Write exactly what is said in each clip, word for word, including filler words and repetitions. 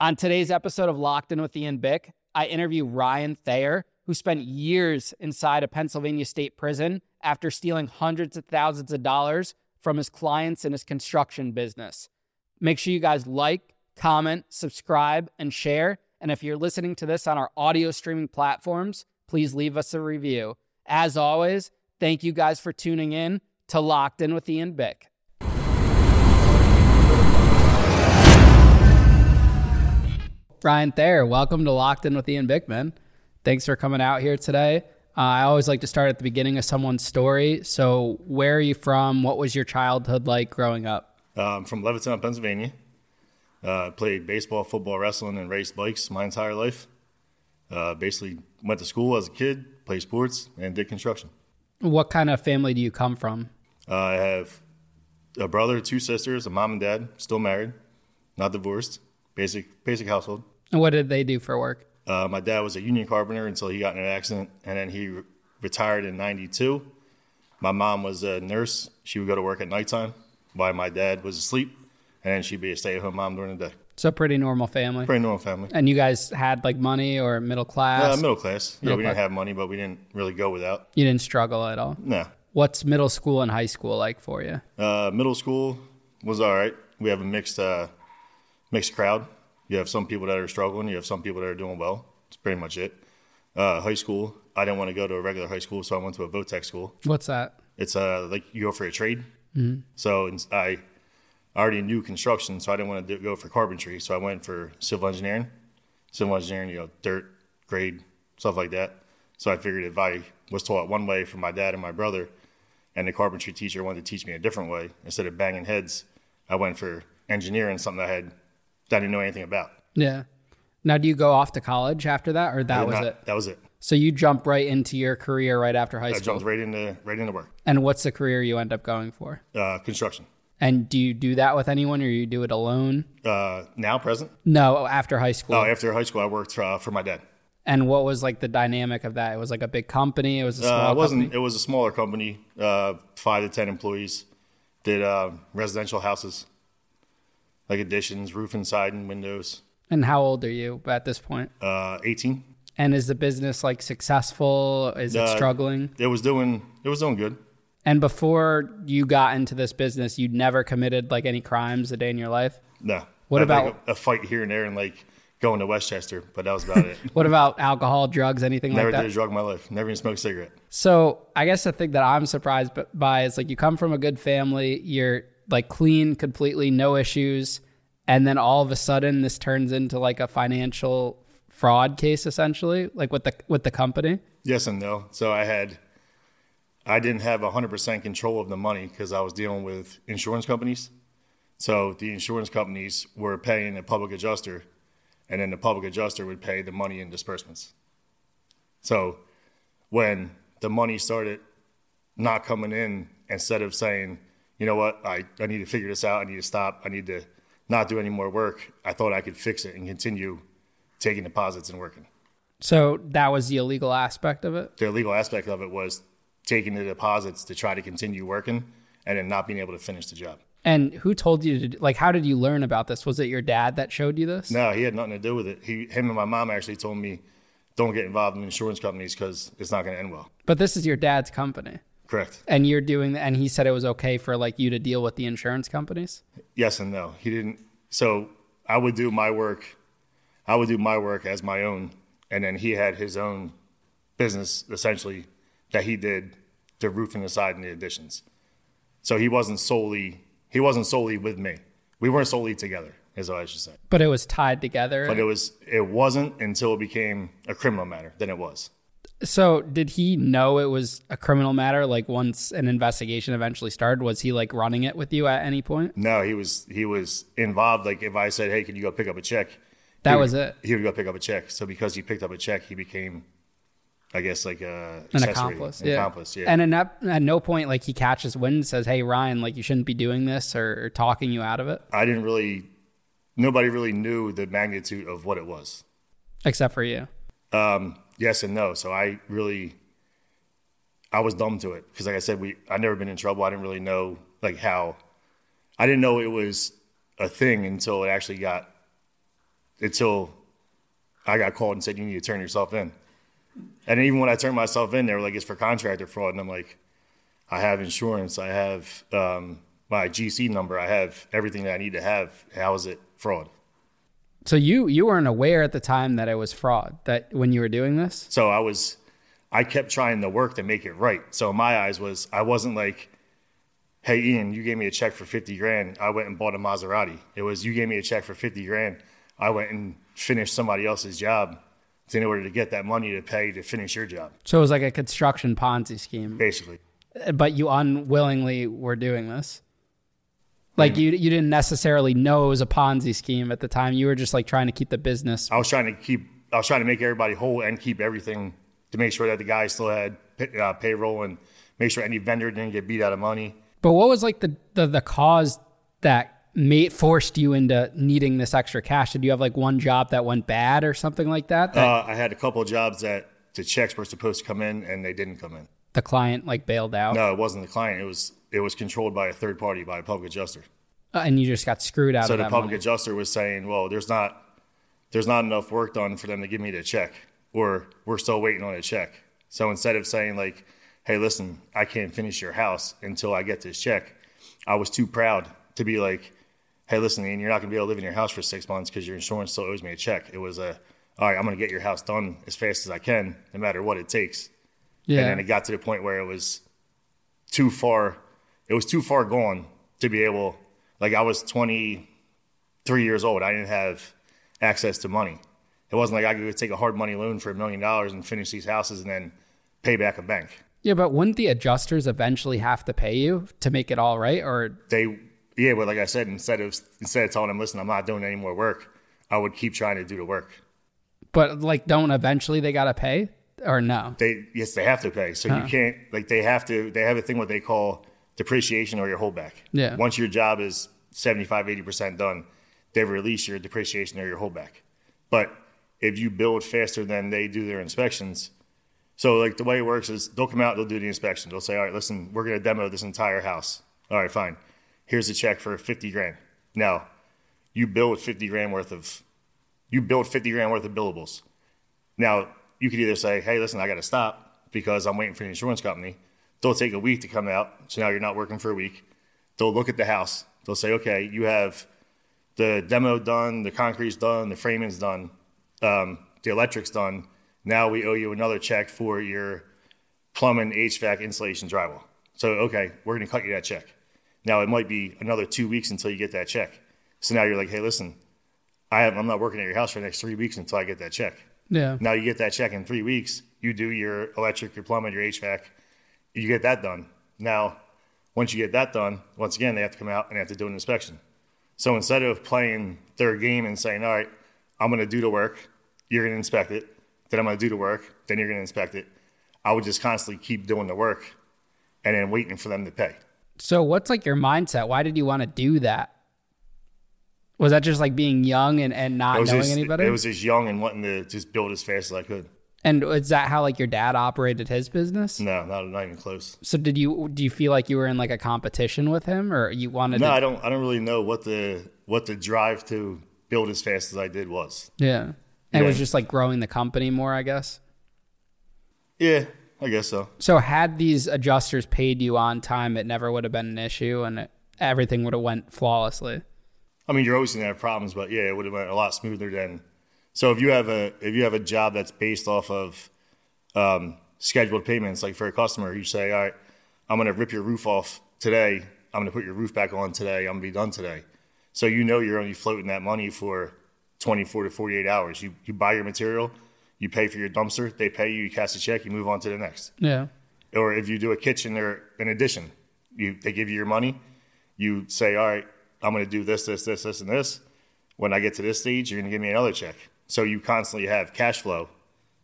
On today's episode of Locked In with Ian Bick, I interview Ryan Thayer, who spent years inside a Pennsylvania state prison after stealing hundreds of thousands of dollars from his clients in his construction business. Make sure you guys like, comment, subscribe, and share. And if you're listening to this on our audio streaming platforms, please leave us a review. As always, thank you guys for tuning in to Locked In with Ian Bick. Ryan Thayer, welcome to Locked In with Ian Bick, man. Thanks for coming out here today. Uh, I always like to start at the beginning of someone's story. So where are you from? What was your childhood like growing up? I'm um, from Levittown, Pennsylvania. Uh, played baseball, football, wrestling, and raced bikes my entire life. Uh, basically went to school as a kid, played sports, and did construction. What kind of family do you come from? Uh, I have a brother, two sisters, a mom and dad, still married, not divorced. Basic basic household. And what did they do for work? Uh, my dad was a union carpenter until he got in an accident, and then he re- retired in ninety-two. My mom was a nurse. She would go to work at nighttime while my dad was asleep, and then she'd be a stay-at-home mom during the day. So pretty normal family. Pretty normal family. And you guys had, like, money or middle class? Uh, middle class. Middle yeah, we class. Didn't have money, but we didn't really go without. You didn't struggle at all? No. What's middle school and high school like for you? Uh, middle school was all right. We have a mixed... Uh, Mixed crowd. You have some people that are struggling. You have some people that are doing well. That's pretty much it. Uh, high school, I didn't want to go to a regular high school, so I went to a VOTEC school. What's that? It's uh, like you go for a trade. Mm-hmm. So I already knew construction, so I didn't want to do, go for carpentry. So I went for civil engineering. Civil engineering, you know, dirt, grade, stuff like that. So I figured if I was taught one way from my dad and my brother, and the carpentry teacher wanted to teach me a different way, instead of banging heads, I went for engineering, something I had... I didn't know anything about. Yeah. Now, do you go off to college after that, or that was not, it? That was it. So you jump right into your career right after high I school? I jumped right into, right into work. And what's the career you end up going for? Uh, construction. And do you do that with anyone, or you do it alone? Uh, now, present? No, after high school. Oh, after high school, I worked for, uh, for my dad. And what was, like, the dynamic of that? It was, like, a big company? It was a small uh, it wasn't, company? It was a smaller company, uh, five to ten employees, did uh, residential houses. Like additions, roofing, siding, windows. And how old are you at this point? Uh, eighteen. And is the business, like, successful? Is uh, it struggling? It was doing. It was doing good. And before you got into this business, you'd never committed, like, any crimes a day in your life? No. What about like a, a fight here and there, and like going to Westchester? But that was about it. What about alcohol, drugs, anything never like that? Never did a drug in my life. Never even smoked a cigarette. So I guess the thing that I'm surprised by is, like, you come from a good family. You're, like, clean completely, no issues, and then all of a sudden this turns into, like, a financial fraud case essentially, like with the with the company? Yes and no. So I had I didn't have one hundred percent control of the money because I was dealing with insurance companies. So the insurance companies were paying a public adjuster, and then the public adjuster would pay the money in disbursements. So when the money started not coming in, instead of saying, you know what, I, I need to figure this out. I need to stop. I need to not do any more work. I thought I could fix it and continue taking deposits and working. So that was the illegal aspect of it? The illegal aspect of it was taking the deposits to try to continue working and then not being able to finish the job. And who told you to, like, how did you learn about this? Was it your dad that showed you this? No, he had nothing to do with it. He, him and my mom actually told me, don't get involved in insurance companies because it's not going to end well. But this is your dad's company. Correct. And you're doing, and he said it was okay for, like, you to deal with the insurance companies? Yes and no. He didn't. So I would do my work. I would do my work as my own. And then he had his own business, essentially, that he did the roof and the side and the additions. So he wasn't solely, he wasn't solely with me. We weren't solely together, is what I should say. But it was tied together. But it was, it wasn't until it became a criminal matter. Then it was. So did he know it was a criminal matter? Like, once an investigation eventually started, was he, like, running it with you at any point? No, he was he was involved. Like, if I said, hey, can you go pick up a check? That was it. He would go pick up a check. So because he picked up a check, he became, I guess, like a an accomplice. An yeah. accomplice, yeah. And at, at no point, like, he catches wind and says, hey, Ryan, like, you shouldn't be doing this, or, or talking you out of it? I didn't really, nobody really knew the magnitude of what it was. Except for you. Um. Yes and no. So I really, I was dumb to it because, like I said, we I never been in trouble. I didn't really know, like, how. I didn't know it was a thing until it actually got until I got called and said, you need to turn yourself in. And even when I turned myself in, they were like, it's for contractor fraud. And I'm like, I have insurance. I have um, my G C number. I have everything that I need to have. How is it fraud? So you you weren't aware at the time that it was fraud, that when you were doing this? So I was, I kept trying to work to make it right. So in my eyes was, I wasn't like, hey, Ian, you gave me a check for fifty grand. I went and bought a Maserati. It was, you gave me a check for fifty grand. I went and finished somebody else's job in order to get that money to pay to finish your job. So it was like a construction Ponzi scheme. Basically. But you unwillingly were doing this. Like you you didn't necessarily know it was a Ponzi scheme at the time. You were just like trying to keep the business. I was trying to keep, I was trying to make everybody whole and keep everything to make sure that the guy still had pay, uh, payroll and make sure any vendor didn't get beat out of money. But what was like the, the, the cause that made, forced you into needing this extra cash? Did you have like one job that went bad or something like that? that uh, I had a couple of jobs that the checks were supposed to come in and they didn't come in. The client like bailed out? No, it wasn't the client. It was it was controlled by a third party, by a public adjuster. Uh, and you just got screwed out so of that. So the public money. adjuster was saying, well, there's not there's not enough work done for them to give me the check, or we're still waiting on a check. So instead of saying like, hey, listen, I can't finish your house until I get this check, I was too proud to be like, hey, listen, Ian, you're not going to be able to live in your house for six months because your insurance still owes me a check. It was a, all right, I'm going to get your house done as fast as I can, no matter what it takes. Yeah. And then it got to the point where it was too far. It was too far gone to be able, like I was twenty-three years old. I didn't have access to money. It wasn't like I could take a hard money loan for a million dollars and finish these houses and then pay back a bank. Yeah, but wouldn't the adjusters eventually have to pay you to make it all right? Or they, yeah, but like I said, instead of instead of telling them, listen, I'm not doing any more work, I would keep trying to do the work. But like, don't eventually they gotta pay? Or no? They yes, they have to pay. So huh. you can't like they have to. They have a thing what they call depreciation or your holdback. Yeah. Once your job is seventy-five, eighty percent done, they release your depreciation or your holdback. But if you build faster than they do their inspections, so like the way it works is they'll come out, they'll do the inspection. They'll say, all right, listen, we're going to demo this entire house. All right, fine. Here's a check for fifty grand. Now, you build fifty grand worth of you build fifty grand worth of billables. Now, you could either say, hey, listen, I got to stop because I'm waiting for the insurance company. They'll take a week to come out. So now you're not working for a week. They'll look at the house. They'll say, okay, you have the demo done, the concrete's done, the framing's done, um, the electric's done. Now we owe you another check for your plumbing, H V A C, insulation, drywall. So, okay, we're going to cut you that check. Now it might be another two weeks until you get that check. So now you're like, hey, listen, I have, I'm not working at your house for the next three weeks until I get that check. Yeah. Now you get that check in three weeks. You do your electric, your plumbing, your H V A C. You get that done. Now, once you get that done, once again, they have to come out and they have to do an inspection. So instead of playing their game and saying, all right, I'm going to do the work. You're going to inspect it. Then I'm going to do the work. Then you're going to inspect it. I would just constantly keep doing the work and then waiting for them to pay. So what's like your mindset? Why did you want to do that? Was that just like being young and, and not knowing just, anybody? It was just young and wanting to just build as fast as I could. And is that how like your dad operated his business? No, not, not even close. So did you, do you feel like you were in like a competition with him or you wanted no, to? No, I don't, I don't really know what the, what the drive to build as fast as I did was. Yeah. And yeah. It was just like growing the company more, I guess. Yeah, I guess so. So had these adjusters paid you on time, it never would have been an issue and it, everything would have went flawlessly. I mean, you're always going to have problems, but yeah, it would have been a lot smoother than. So if you have a if you have a job that's based off of um, scheduled payments, like for a customer, you say, all right, I'm going to rip your roof off today. I'm going to put your roof back on today. I'm going to be done today. So you know you're only floating that money for twenty-four to forty-eight hours. You you buy your material, you pay for your dumpster, they pay you, you cash a check, you move on to the next. Yeah. Or if you do a kitchen or an addition, you they give you your money. You say, all right, I'm going to do this, this, this, this, and this. When I get to this stage, you're going to give me another check. So you constantly have cash flow.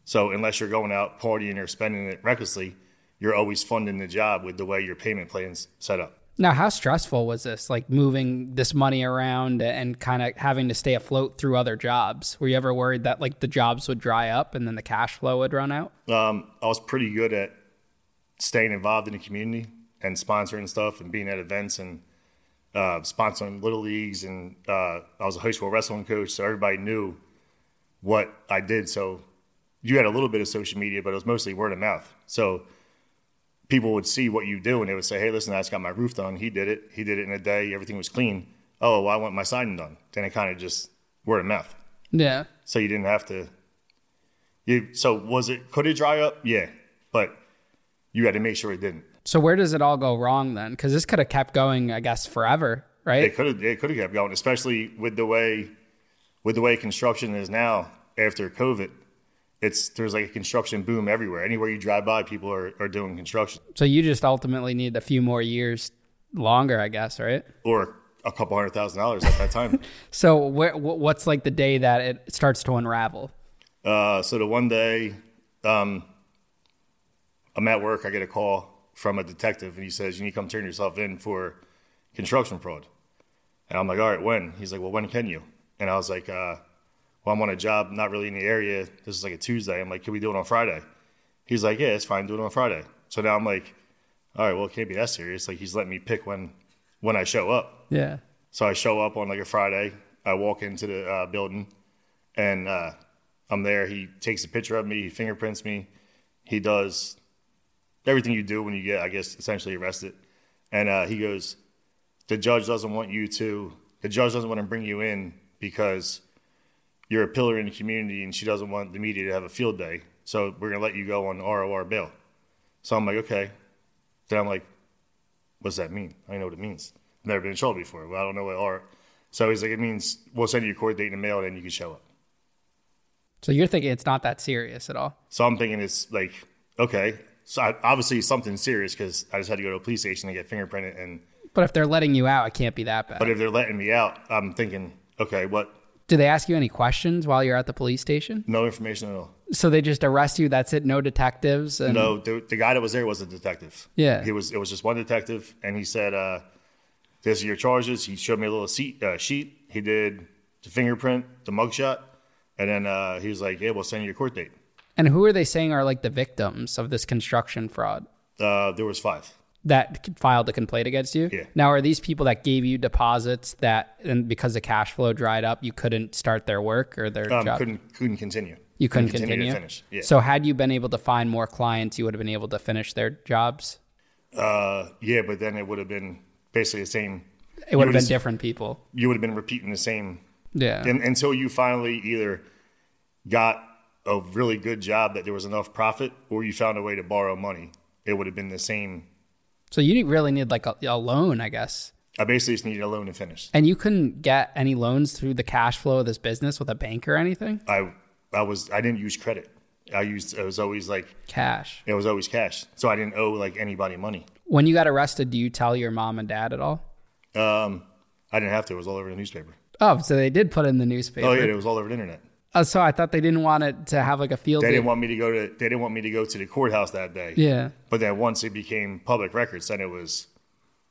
So unless you're going out partying or spending it recklessly, you're always funding the job with the way your payment plan's set up. Now, how stressful was this, like moving this money around and kind of having to stay afloat through other jobs? Were you ever worried that like the jobs would dry up and then the cash flow would run out? Um, I was pretty good at staying involved in the community and sponsoring stuff and being at events and Uh, sponsoring little leagues, and uh, I was a high school wrestling coach, so everybody knew what I did. So you had a little bit of social media, but it was mostly word of mouth. So people would see what you do and they would say, hey, listen, I just got my roof done. He did it. He did it in a day. Everything was clean. Oh, well, I want my siding done. Then it kind of just word of mouth. Yeah. So you didn't have to. You, so was it, could it dry up? Yeah. But you had to make sure it didn't. So where does it all go wrong then? Because this could have kept going, I guess, forever, right? It could have, it could have kept going, especially with the way, with the way construction is now after COVID. It's, there's like a construction boom everywhere. Anywhere you drive by, people are, are doing construction. So you just ultimately need a few more years longer, I guess, right? Or a couple hundred thousand dollars at that time. So where, what's like the day that it starts to unravel? Uh, so the one day um, I'm at work, I get a call from a detective and he says, you need to come turn yourself in for construction fraud. And I'm like, all right, when? He's like, well, when can you? And I was like, uh, well, I'm on a job, not really in the area. This is like a Tuesday. I'm like, can we do it on Friday? He's like, yeah, it's fine. Do it on Friday. So now I'm like, all right, well, it can't be that serious. Like he's letting me pick when, when I show up. Yeah. So I show up on like a Friday. I walk into the uh, building and uh, I'm there. He takes a picture of me. He fingerprints me. He does everything you do when you get, I guess, essentially arrested. And uh, he goes, the judge doesn't want you to, the judge doesn't want to bring you in because you're a pillar in the community and she doesn't want the media to have a field day. So we're going to let you go on R O R bail. So I'm like, okay. Then I'm like, what's that mean? I know what it means. I've never been in trouble before. Well, I don't know what R. So he's like, it means we'll send you a court date in the mail and then you can show up. So you're thinking it's not that serious at all. So I'm thinking it's like, okay. So I, obviously something serious because I just had to go to a police station to get fingerprinted. And but if they're letting you out, it can't be that bad. But if they're letting me out, I'm thinking, okay, what? Do they ask you any questions while you're at the police station? No information at all. So they just arrest you. That's it. No detectives. And... No, the, the guy that was there was a detective. Yeah, he was. It was just one detective, and he said, uh, "These are your charges." He showed me a little seat, uh, sheet. He did the fingerprint, the mugshot, and then uh, he was like, "Yeah, we'll send you your court date." And who are they saying are like the victims of this construction fraud? Uh, there was five that filed a complaint against you? Yeah. Now, are these people that gave you deposits that, and because the cash flow dried up, you couldn't start their work or their um, job? Couldn't, couldn't continue. You couldn't, couldn't continue? continue to finish. Yeah. So had you been able to find more clients, you would have been able to finish their jobs? Uh, yeah, but then it would have been basically the same. It would have been just, different people. You would have been repeating the same. Yeah. And, until you finally either got a really good job that there was enough profit or you found a way to borrow money, it would have been the same. So you really need like a, a loan, I guess. I basically just needed a loan to finish. And you couldn't get any loans through the cash flow of this business with a bank or anything? I I was I didn't use credit. I used it was always like cash. It was always cash. So I didn't owe like anybody money. When you got arrested, do you tell your mom and dad at all? Um, I didn't have to. It was all over the newspaper. Oh, so they did put it in the newspaper. Oh yeah, it was all over the internet. Oh, so I thought they didn't want it to have like a field. They didn't want me to go to. They didn't want me to go to the courthouse that day. Yeah. But then once it became public records, then it was.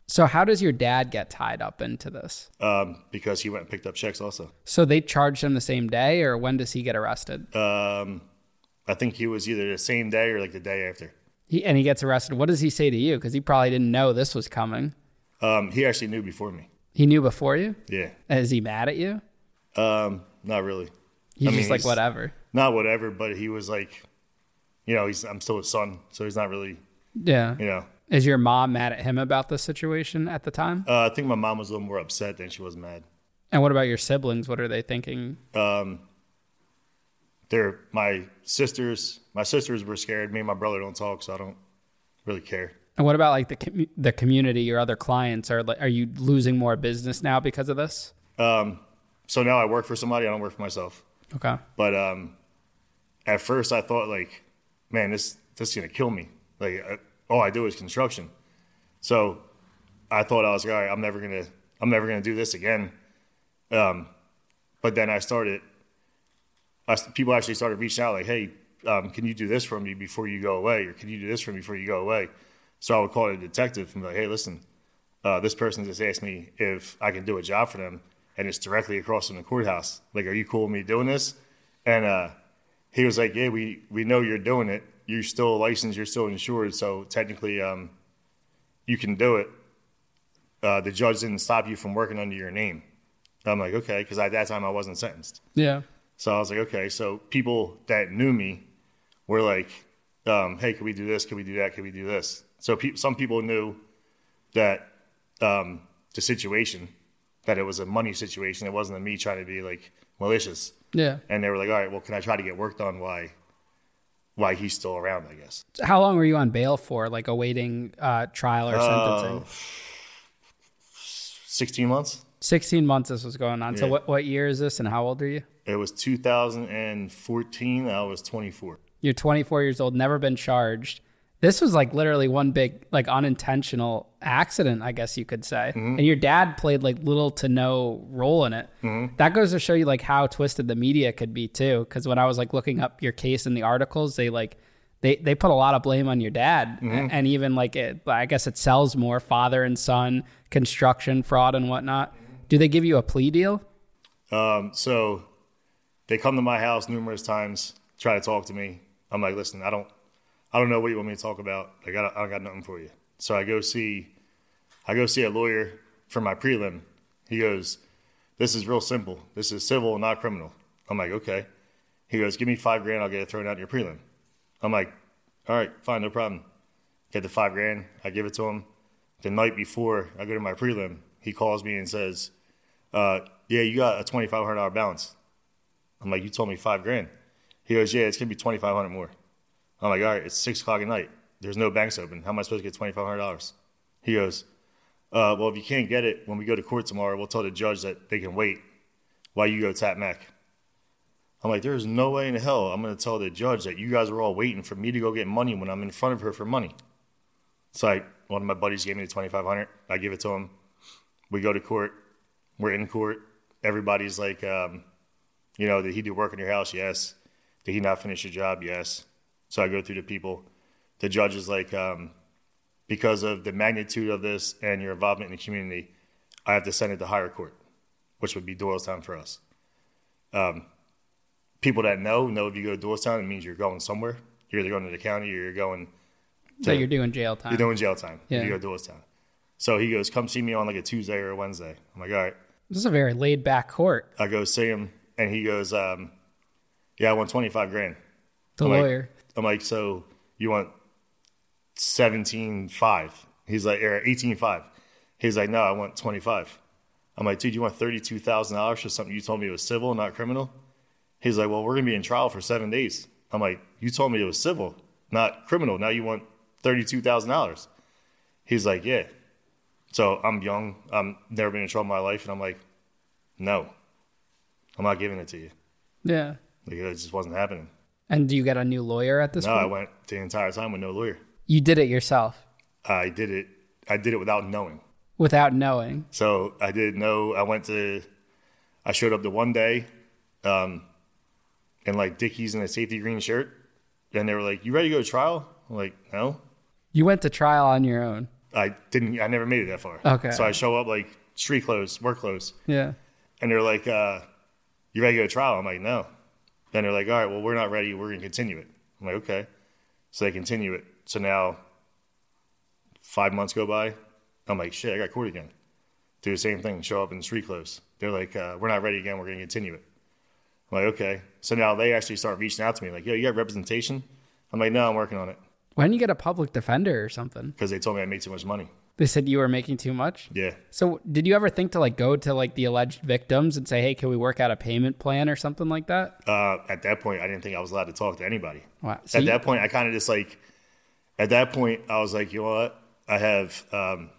So how does your dad get tied up into this? Um, because he went and picked up checks also. So they charged him the same day, or when does he get arrested? Um, I think he was either the same day or like the day after. He and he gets arrested. What does he say to you? Because he probably didn't know this was coming. Um, he actually knew before me. He knew before you? Yeah. Is he mad at you? Um, not really. He's I mean, just like, he's whatever. Not whatever, but he was like, you know, he's I'm still his son, so he's not really, yeah. you know. Is your mom mad at him about this situation at the time? Uh, I think my mom was a little more upset than she was mad. And what about your siblings? What are they thinking? Um, they're my sisters. My sisters were scared. Me and my brother don't talk, so I don't really care. And what about like the com- the community, your other clients? Are, are you losing more business now because of this? Um, so now I work for somebody. I don't work for myself. Okay. But um, at first I thought like, man, this this is gonna kill me. Like I, all I do is construction, so I thought I was like, all right, I'm never gonna I'm never gonna do this again. Um, but then I started. I, people actually started reaching out like, hey, um, can you do this for me before you go away, or can you do this for me before you go away? So I would call a detective and be like, hey, listen, uh, this person just asked me if I can do a job for them. And it's directly across from the courthouse. Like, are you cool with me doing this? And uh, he was like, yeah, we, we know you're doing it. You're still licensed. You're still insured. So technically um, you can do it. Uh, the judge didn't stop you from working under your name. I'm like, okay, because at that time I wasn't sentenced. Yeah. So I was like, okay, so people that knew me were like, um, hey, can we do this? Can we do that? Can we do this? So pe- some people knew that um, the situation, that it was a money situation. It wasn't me trying to be like malicious. Yeah. And they were like, all right, well, can I try to get work done while, while he's still around, I guess. How long were you on bail for, like awaiting uh, trial or uh, sentencing? sixteen months sixteen months this was going on. Yeah. So what, what year is this and how old are you? It was two thousand fourteen I was twenty-four You're twenty-four years old, never been charged. This was like literally one big like unintentional accident, I guess you could say. Mm-hmm. And your dad played like little to no role in it. Mm-hmm. That goes to show you like how twisted the media could be too. Cause when I was like looking up your case in the articles, they like, they, they put a lot of blame on your dad. Mm-hmm. And even like, it, I guess it sells more, father and son, construction fraud and whatnot. Do they give you a plea deal? Um, so they come to my house numerous times, try to talk to me. I'm like, listen, I don't, I don't know what you want me to talk about. I got, I don't got nothing for you. So I go see, I go see a lawyer for my prelim. He goes, this is real simple. This is civil, not criminal. I'm like, okay. He goes, give me five grand. I'll get it thrown out in your prelim. I'm like, all right, fine. No problem. Get the five grand. I give it to him. The night before I go to my prelim, he calls me and says, uh, yeah, you got a twenty-five hundred dollars balance. I'm like, you told me five grand. He goes, yeah, it's going to be twenty-five hundred dollars more. I'm like, all right, it's six o'clock at night. There's no banks open. How am I supposed to get twenty-five hundred dollars He goes, uh, well, if you can't get it, when we go to court tomorrow, we'll tell the judge that they can wait while you go tap Mac. I'm like, there's no way in hell I'm going to tell the judge that you guys were all waiting for me to go get money when I'm in front of her for money. So I, one of my buddies gave me the twenty-five hundred dollars I give it to him. We go to court. We're in court. Everybody's like, um, you know, did he do work in your house? Yes. Did he not finish your job? Yes. So I go through the people. The judge is like, um, because of the magnitude of this and your involvement in the community, I have to send it to higher court, which would be Doylestown for us. Um, people that know, know if you go to Doylestown, it means you're going somewhere. You're either going to the county or you're going to... So you're doing jail time. You're doing jail time. Yeah. You go to Doylestown. So he goes, come see me on like a Tuesday or a Wednesday. I'm like, all right. This is a very laid back court. I go see him and he goes, um, yeah, I want twenty-five grand The I'm lawyer. Like, I'm like, so you want seventeen five He's like, or eighteen five He's like, no, I want twenty-five I'm like, dude, you want thirty-two thousand dollars for something you told me was civil, not criminal? He's like, well, we're going to be in trial for seven days. I'm like, you told me it was civil, not criminal. Now you want thirty-two thousand dollars He's like, yeah. So I'm young. I've never been in trouble in my life. And I'm like, no, I'm not giving it to you. Yeah. Like, it just wasn't happening. And do you get a new lawyer at this no, point? No, I went the entire time with no lawyer. You did it yourself? I did it. I did it without knowing. Without knowing. So I didn't know. I went to, I showed up the one day um, in like Dickies in a safety green shirt. And they were like, you ready to go to trial? I'm like, no. You went to trial on your own? I didn't. I never made it that far. Okay. So I show up like street clothes, work clothes. Yeah. And they're like, uh, you ready to go to trial? I'm like, no. Then they're like, all right, well, we're not ready. We're going to continue it. I'm like, okay. So they continue it. So now five months go by. I'm like, shit, I got court again. Do the same thing. Show up in street clothes. They're like, uh, we're not ready again. We're going to continue it. I'm like, okay. So now they actually start reaching out to me. Like, yo, you got representation? I'm like, no, I'm working on it. Why didn't you get a public defender or something? Because they told me I made too much money. They said you were making too much? Yeah. So did you ever think to like go to like the alleged victims and say, hey, can we work out a payment plan or something like that? Uh, at that point, I didn't think I was allowed to talk to anybody. Wow. So at you- that point, I kind of just like, at that point, I was like, you know what? I have, um,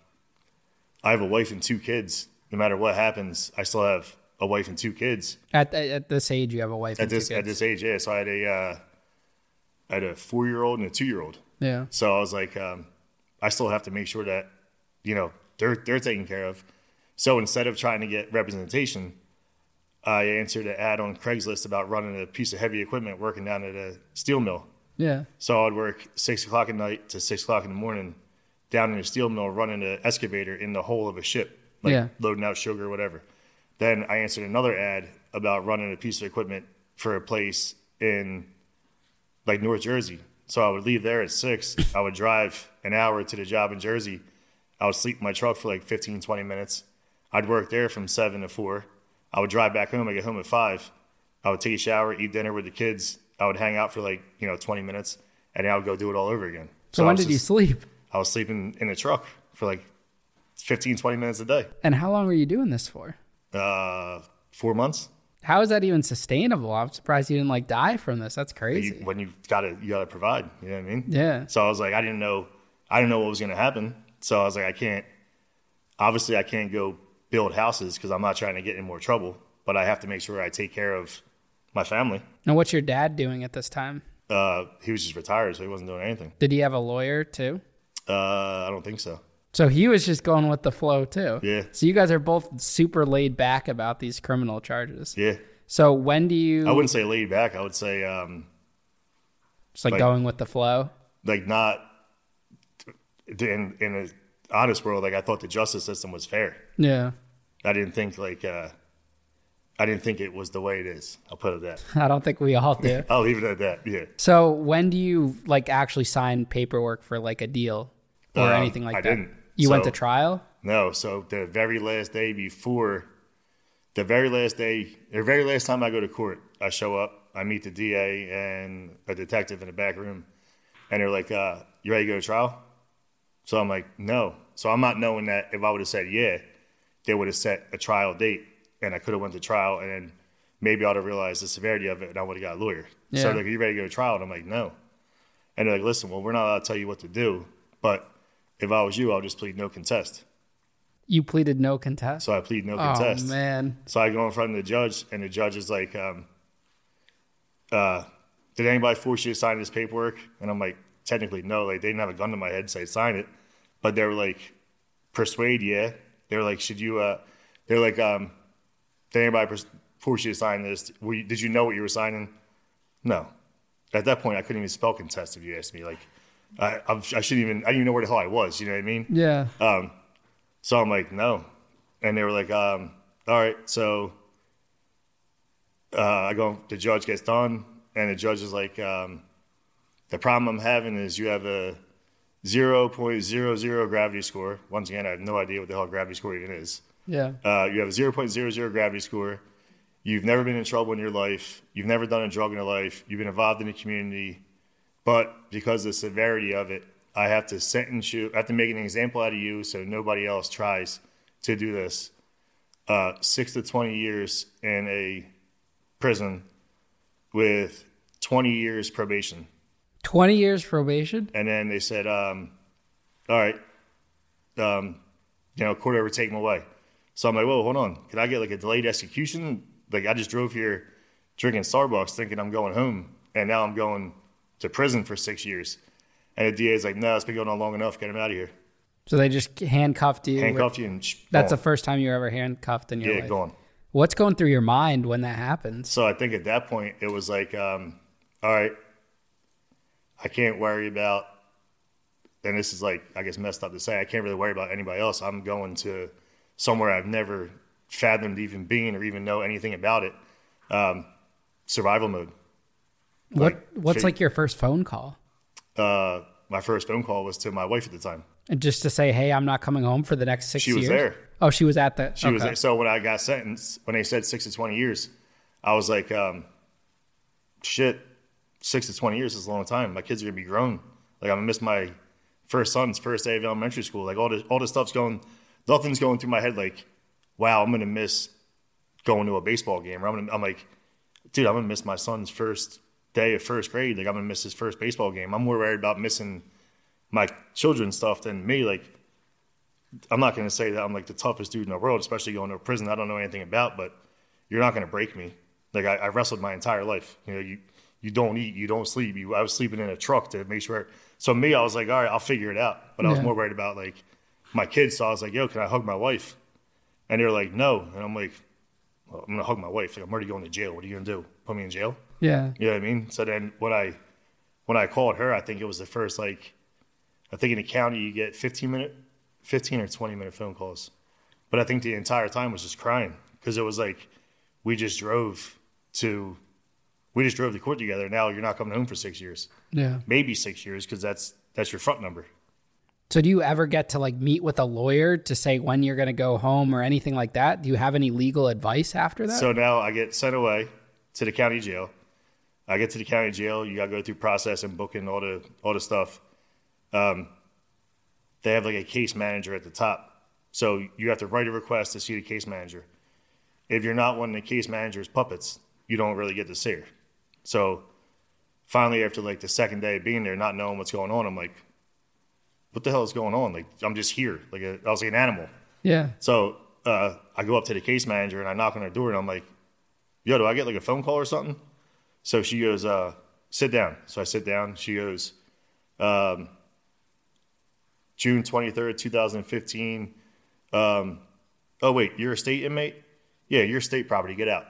I have a wife and two kids. No matter what happens, I still have a wife and two kids. At at this age, you have a wife at and this, two kids? At this age, yeah. So I had a, uh, I had a four-year-old and a two-year-old. Yeah. So I was like, um, I still have to make sure that, you know, they're they're taken care of. So instead of trying to get representation, I answered an ad on Craigslist about running a piece of heavy equipment working down at a steel mill. Yeah. So I'd work six o'clock at night to six o'clock in the morning down in a steel mill running an excavator in the hull of a ship, like yeah. loading out sugar or whatever. Then I answered another ad about running a piece of equipment for a place in like North Jersey. So I would leave there at six. I would drive an hour to the job in Jersey. I would sleep in my truck for like fifteen, twenty minutes I'd work there from seven to four I would drive back home. I get home at five I would take a shower, eat dinner with the kids. I would hang out for like, you know, twenty minutes, and I would go do it all over again. So, so when did just, you sleep? I was sleeping in a truck for like fifteen, twenty minutes a day. And how long were you doing this for? Uh, four months. How is that even sustainable? I'm surprised you didn't like die from this. That's crazy. You, when you gotta, you gotta provide, you know what I mean? Yeah. So I was like, I didn't know, I didn't know what was going to happen. So I was like, I can't, obviously I can't go build houses because I'm not trying to get in more trouble, but I have to make sure I take care of my family. And what's your dad doing at this time? Uh, he was just retired, so he wasn't doing anything. Did he have a lawyer too? Uh, I don't think so. So he was just going with the flow too. Yeah. So you guys are both super laid back about these criminal charges. Yeah. So when do you... I wouldn't say laid back. I would say... Um, just like, like going with the flow? Like not... In in an honest world, like I thought the justice system was fair. Yeah. I didn't think like... Uh, I didn't think it was the way it is. I'll put it that. I don't think we all do. I'll leave it at that, yeah. So when do you like actually sign paperwork for like a deal or um, anything like I that? I didn't. You so, went to trial? No. So the very last day before, the very last day, the very last time I go to court, I show up, I meet the D A and a detective in the back room, and they're like, uh, you ready to go to trial? So I'm like, no. So I'm not knowing that if I would have said yeah, they would have set a trial date, and I could have went to trial, and then maybe I would have realized the severity of it, and I would have got a lawyer. Yeah. So they're like, are you ready to go to trial? And I'm like, no. And they're like, listen, well, we're not allowed to tell you what to do, but... If I was you, I would just plead no contest. You pleaded no contest? So I plead no contest. Oh, man. So I go in front of the judge, and the judge is like, um, uh, did anybody force you to sign this paperwork? And I'm like, technically, no. Like, they didn't have a gun to my head, so I signed it. But they were like, persuade, yeah. They were like, should you, uh, they were like, um, did anybody pers- force you to sign this? Were you, did you know what you were signing? No. At that point, I couldn't even spell contest if you asked me, like, I, I shouldn't even, I didn't even know where the hell I was, you know what I mean? Yeah. Um, so I'm like, no. And they were like, um, all right, so uh, I go, the judge gets done, and the judge is like, um, the problem I'm having is you have a zero point zero zero gravity score. Once again, I have no idea what the hell gravity score even is. Yeah. Uh, you have a zero point zero zero gravity score. You've never been in trouble in your life. You've never done a drug in your life. You've been involved in the community. But because of the severity of it, I have to sentence you, I have to make an example out of you so nobody else tries to do this. Uh, six to twenty years in a prison with twenty years probation. twenty years probation? And then they said, um, all right, um, you know, court overtake him away. So I'm like, whoa, hold on. Can I get like a delayed execution? Like I just drove here drinking Starbucks thinking I'm going home, and now I'm going to prison for six years. And the D A is like, no, it's been going on long enough. Get him out of here. So they just handcuffed you. Handcuffed with, you. and sh- That's gone. The first time you were ever handcuffed in your yeah, life. Yeah, gone. What's going through your mind when that happens? So I think at that point, it was like, um, all right, I can't worry about, and this is like, I guess messed up to say, I can't really worry about anybody else. I'm going to somewhere I've never fathomed even being or even know anything about it. Um, survival mode. What like, what's she, like your first phone call? Uh, my first phone call was to my wife at the time, and just to say, "Hey, I'm not coming home for the next six." She years? She was there. Oh, she was at the. She okay. was there. So when I got sentenced, when they said six to twenty years, I was like, um, "Shit, six to twenty years is a long time. My kids are gonna be grown. Like I'm gonna miss my first son's first day of elementary school. Like all this, all this stuff's going. Nothing's going through my head. Like, wow, I'm gonna miss going to a baseball game. Or I'm gonna, I'm like, dude, I'm gonna miss my son's first day of first grade. Like I'm gonna miss his first baseball game. I'm more worried about missing my children's stuff than me. Like I'm not gonna say that I'm like the toughest dude in the world, especially going to a prison I don't know anything about, but you're not gonna break me. Like I, I wrestled my entire life. You know, you you don't eat, you don't sleep. You I was sleeping in a truck to make sure. So me, I was like, all right, I'll figure it out. But yeah. I was more worried about like my kids. So I was like, yo, can I hug my wife? And they're like, no. And I'm like, well, I'm gonna hug my wife. Like I'm already going to jail. What are you gonna do? Put me in jail? Yeah. You know what I mean? So then when I when I called her, I think it was the first, like, I think in the county you get fifteen minute, fifteen or twenty minute phone calls. But I think the entire time was just crying because it was like we just drove to, we just drove to court together. Now you're not coming home for six years. Yeah. Maybe six years because that's, that's your front number. So do you ever get to, like, meet with a lawyer to say when you're going to go home or anything like that? Do you have any legal advice after that? So now I get sent away. to the county jail. I get to the county jail. You got to go through process and booking, all the all the stuff. Um, they have like a case manager at the top. So you have to write a request to see the case manager. If you're not one of the case manager's puppets, you don't really get to see her. So finally, after like the second day of being there, not knowing what's going on, I'm like, what the hell is going on? Like, I'm just here. Like a, I was like an animal. Yeah. So uh, I go up to the case manager and I knock on her door and I'm like, yo, do I get like a phone call or something? So she goes, uh, sit down. So I sit down. She goes, um, June twenty-third, twenty fifteen. Um, oh, wait, you're a state inmate? Yeah, you're state property. Get out.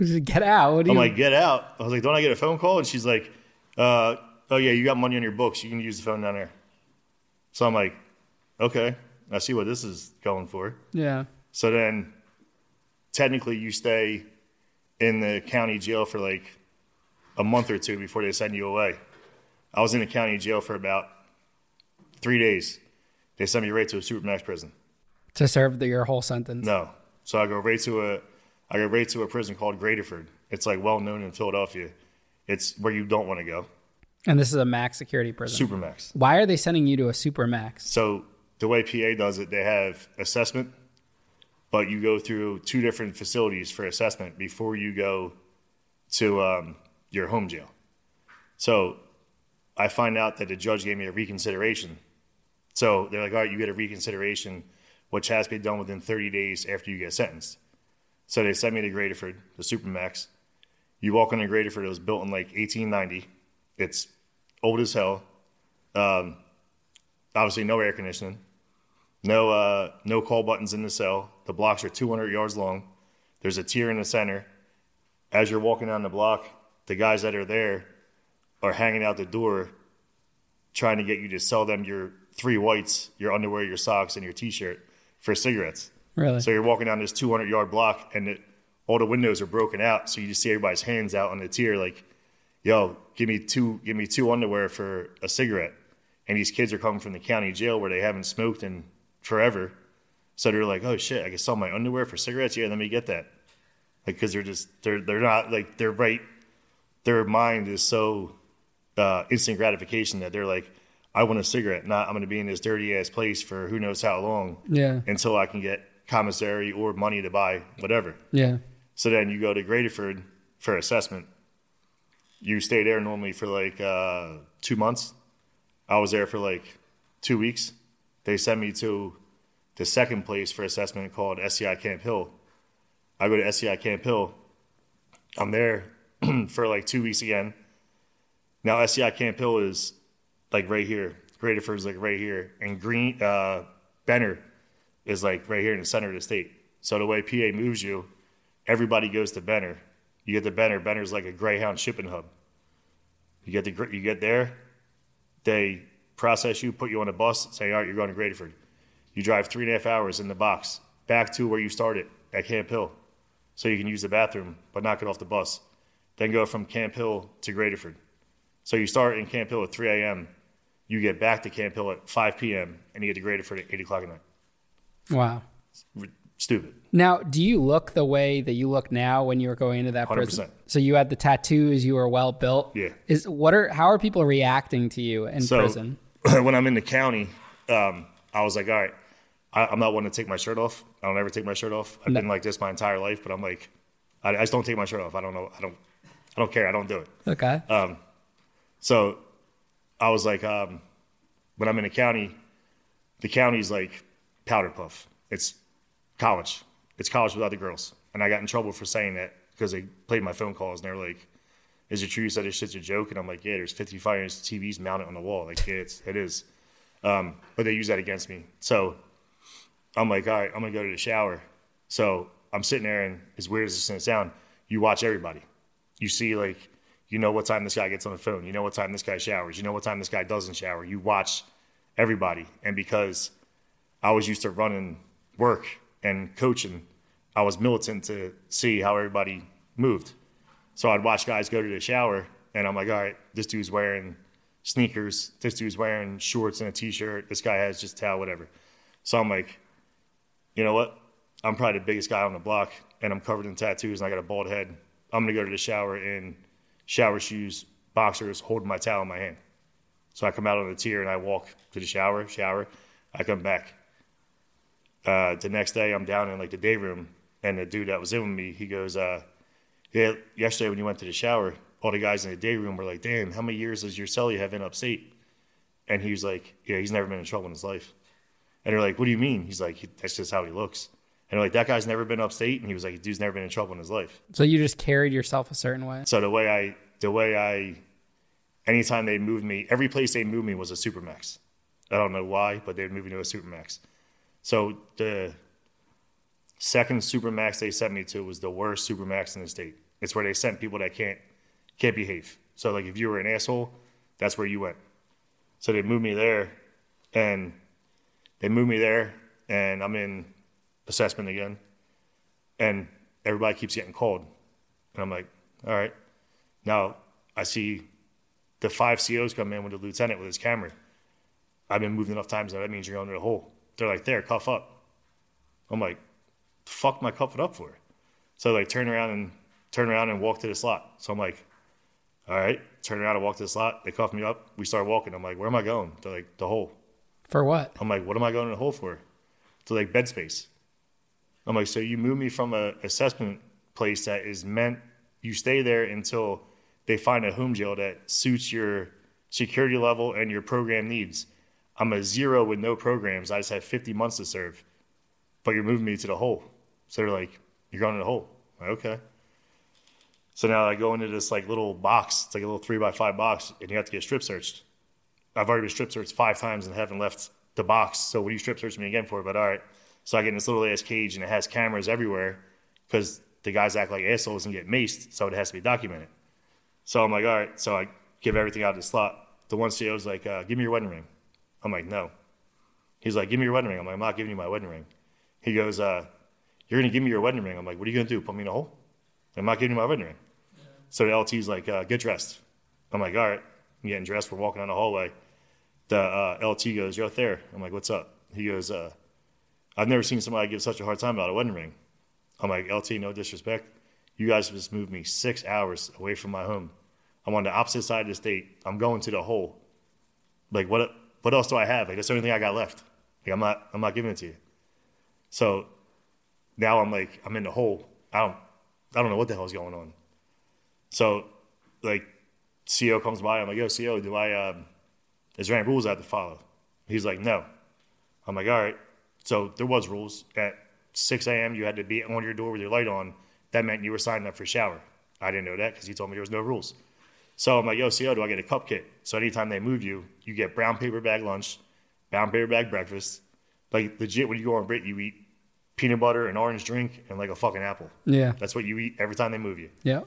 Get out? What do I'm you... like, get out. I was like, don't I get a phone call? And she's like, uh, oh, yeah, you got money on your books. You can use the phone down there. So I'm like, okay, I see what this is going for. Yeah. So then technically you stay in the county jail for like a month or two before they send you away. I was in the county jail for about three days. They sent me right to a supermax prison. To serve the, your whole sentence? No. So I go right to a, I go right to a prison called Graterford. It's like well known in Philadelphia. It's where you don't want to go. And this is a max security prison? Supermax. Why are they sending you to a supermax? So the way P A does it, they have assessment, but you go through two different facilities for assessment before you go to um, your home jail. So I find out that the judge gave me a reconsideration. So they're like, all right, you get a reconsideration, which has to be done within thirty days after you get sentenced. So they sent me to Graterford, the supermax. You walk into Graterford, it was built in like eighteen ninety. It's old as hell. Um, obviously, no air conditioning, no uh, no call buttons in the cell. The blocks are two hundred yards long. There's a tier in the center. As you're walking down the block, the guys that are there are hanging out the door, trying to get you to sell them your three whites, your underwear, your socks, and your T-shirt for cigarettes. Really? So you're walking down this two hundred yard block, and it, all the windows are broken out, so you just see everybody's hands out on the tier like, yo, give me two, give me two underwear for a cigarette. And these kids are coming from the county jail where they haven't smoked in forever. So they're like, oh shit, I can sell my underwear for cigarettes. Yeah, let me get that. Like, cause they're just, they're, they're not like, they're right. Their mind is so uh, instant gratification that they're like, I want a cigarette. Not, I'm going to be in this dirty ass place for who knows how long. Yeah. Until I can get commissary or money to buy whatever. Yeah. So then you go to Graterford for assessment. You stay there normally for like uh, two months. I was there for like two weeks. They sent me to the second place for assessment called S C I Camp Hill. I go to S C I Camp Hill. I'm there for like two weeks again. Now S C I Camp Hill is like right here. Graterford is like right here. And Green uh, Benner is like right here in the center of the state. So the way P A moves you, everybody goes to Benner. You get to Benner. Benner's like a Greyhound shipping hub. You get the you get there, they process you, put you on a bus, say, all right, you're going to Graterford. You drive three and a half hours in the box back to where you started at Camp Hill, so you can use the bathroom but not get off the bus. Then go from Camp Hill to Graterford. So you start in Camp Hill at three a.m. You get back to Camp Hill at five p.m. and you get to Graterford at eight o'clock at night. Wow. Stupid. Now, do you look the way that you look now when you were going into that one hundred percent. Prison? So you had the tattoos, you were well built. Yeah. Is what are how are people reacting to you in so, prison? When I'm in the county, um, I was like, all right, I, I'm not one to take my shirt off. I don't ever take my shirt off. I've no. been like this my entire life, but I'm like, I, I just don't take my shirt off. I don't know. I don't. I don't care. I don't do it. Okay. Um. So, I was like, um, when I'm in the county, the county's like powder puff. It's college. It's college without the girls. And I got in trouble for saying that because they played my phone calls and they were like, is it true you said this shit's a joke? And I'm like, yeah, there's fifty-five inch T Vs mounted on the wall. Like, yeah, it's, it is. Um, but they use that against me. So I'm like, all right, I'm going to go to the shower. So I'm sitting there, and as weird as this is going to sound, you watch everybody. You see, like, you know what time this guy gets on the phone. You know what time this guy showers. You know what time this guy doesn't shower. You watch everybody. And because I was used to running work and coaching, I was militant to see how everybody moved. So I'd watch guys go to the shower, and I'm like, all right, this dude's wearing sneakers, this dude's wearing shorts and a t-shirt, this guy has just a towel, whatever. So I'm like, you know what? I'm probably the biggest guy on the block, and I'm covered in tattoos, and I got a bald head. I'm going to go to the shower in shower shoes, boxers, holding my towel in my hand. So I come out on the tier and I walk to the shower, shower. I come back. Uh, the next day I'm down in like the day room, and the dude that was in with me, he goes, uh, yeah, yesterday when you went to the shower, all the guys in the day room were like, damn, how many years does your cellie have in upstate? And he was like, yeah, he's never been in trouble in his life. And they're like, what do you mean? He's like, that's just how he looks. And they're like, that guy's never been upstate. And he was like, dude's never been in trouble in his life. So you just carried yourself a certain way. So the way I, the way I, anytime they moved me, every place they moved me was a supermax. I don't know why, but they'd move me to a supermax. So the second supermax they sent me to was the worst supermax in the state. It's where they sent people that can't can't behave. So like if you were an asshole, that's where you went. So they moved me there, and they moved me there, and I'm in assessment again, and everybody keeps getting called, and I'm like, all right. Now I see the five C Os come in with a lieutenant with his camera. I've been moved enough times now, that means you're going to the hole. They're like, there, cuff up. I'm like, fuck my cuffing up for? So like turn around and turn around and walk to the slot. So I'm like, all right, turn around and walk to the slot. They cuff me up. We start walking. I'm like, where am I going? They're like, the hole. For what? I'm like, what am I going to the hole for? To like bed space. I'm like, so you move me from a assessment place that is meant you stay there until they find a home jail that suits your security level and your program needs. I'm a zero with no programs. I just have fifty months to serve, but you're moving me to the hole. So they're like, you're going to the hole. I'm like, okay. So now I go into this like little box. It's like a little three by five box, and you have to get strip searched. I've already been strip searched five times and haven't left the box. So what do you strip search me again for? But all right. So I get in this little ass cage, and it has cameras everywhere because the guys act like assholes and get maced. So it has to be documented. So I'm like, all right. So I give everything out of the slot. The one C O's like, uh, give me your wedding ring. I'm like, no. He's like, give me your wedding ring. I'm like, I'm not giving you my wedding ring. He goes, uh, you're going to give me your wedding ring. I'm like, what are you going to do? Put me in a hole? I'm not giving you my wedding ring. Yeah. So the L T's like, uh, get dressed. I'm like, all right. I'm getting dressed. We're walking down the hallway. The uh, L T goes, you're out there. I'm like, what's up? He goes, uh, I've never seen somebody give such a hard time about a wedding ring. I'm like, L T, no disrespect. You guys just moved me six hours away from my home. I'm on the opposite side of the state. I'm going to the hole. Like, what what else do I have? Like, that's the only thing I got left. Like, I'm not I'm not giving it to you. So now I'm like, I'm in the hole. I don't I don't know what the hell is going on. So like, C O comes by. I'm like, yo, C O, do I um, is there any rules I have to follow? He's like, no. I'm like, all right. So there was rules. At six a.m. you had to be on your door with your light on. That meant you were signing up for shower. I didn't know that because he told me there was no rules. So I'm like, yo, C O, do I get a cup kit? So anytime they move you, you get brown paper bag lunch, brown paper bag breakfast. Like, legit, when you go on Brit, you eat peanut butter, an orange drink, and like a fucking apple. Yeah. That's what you eat every time they move you. Yeah.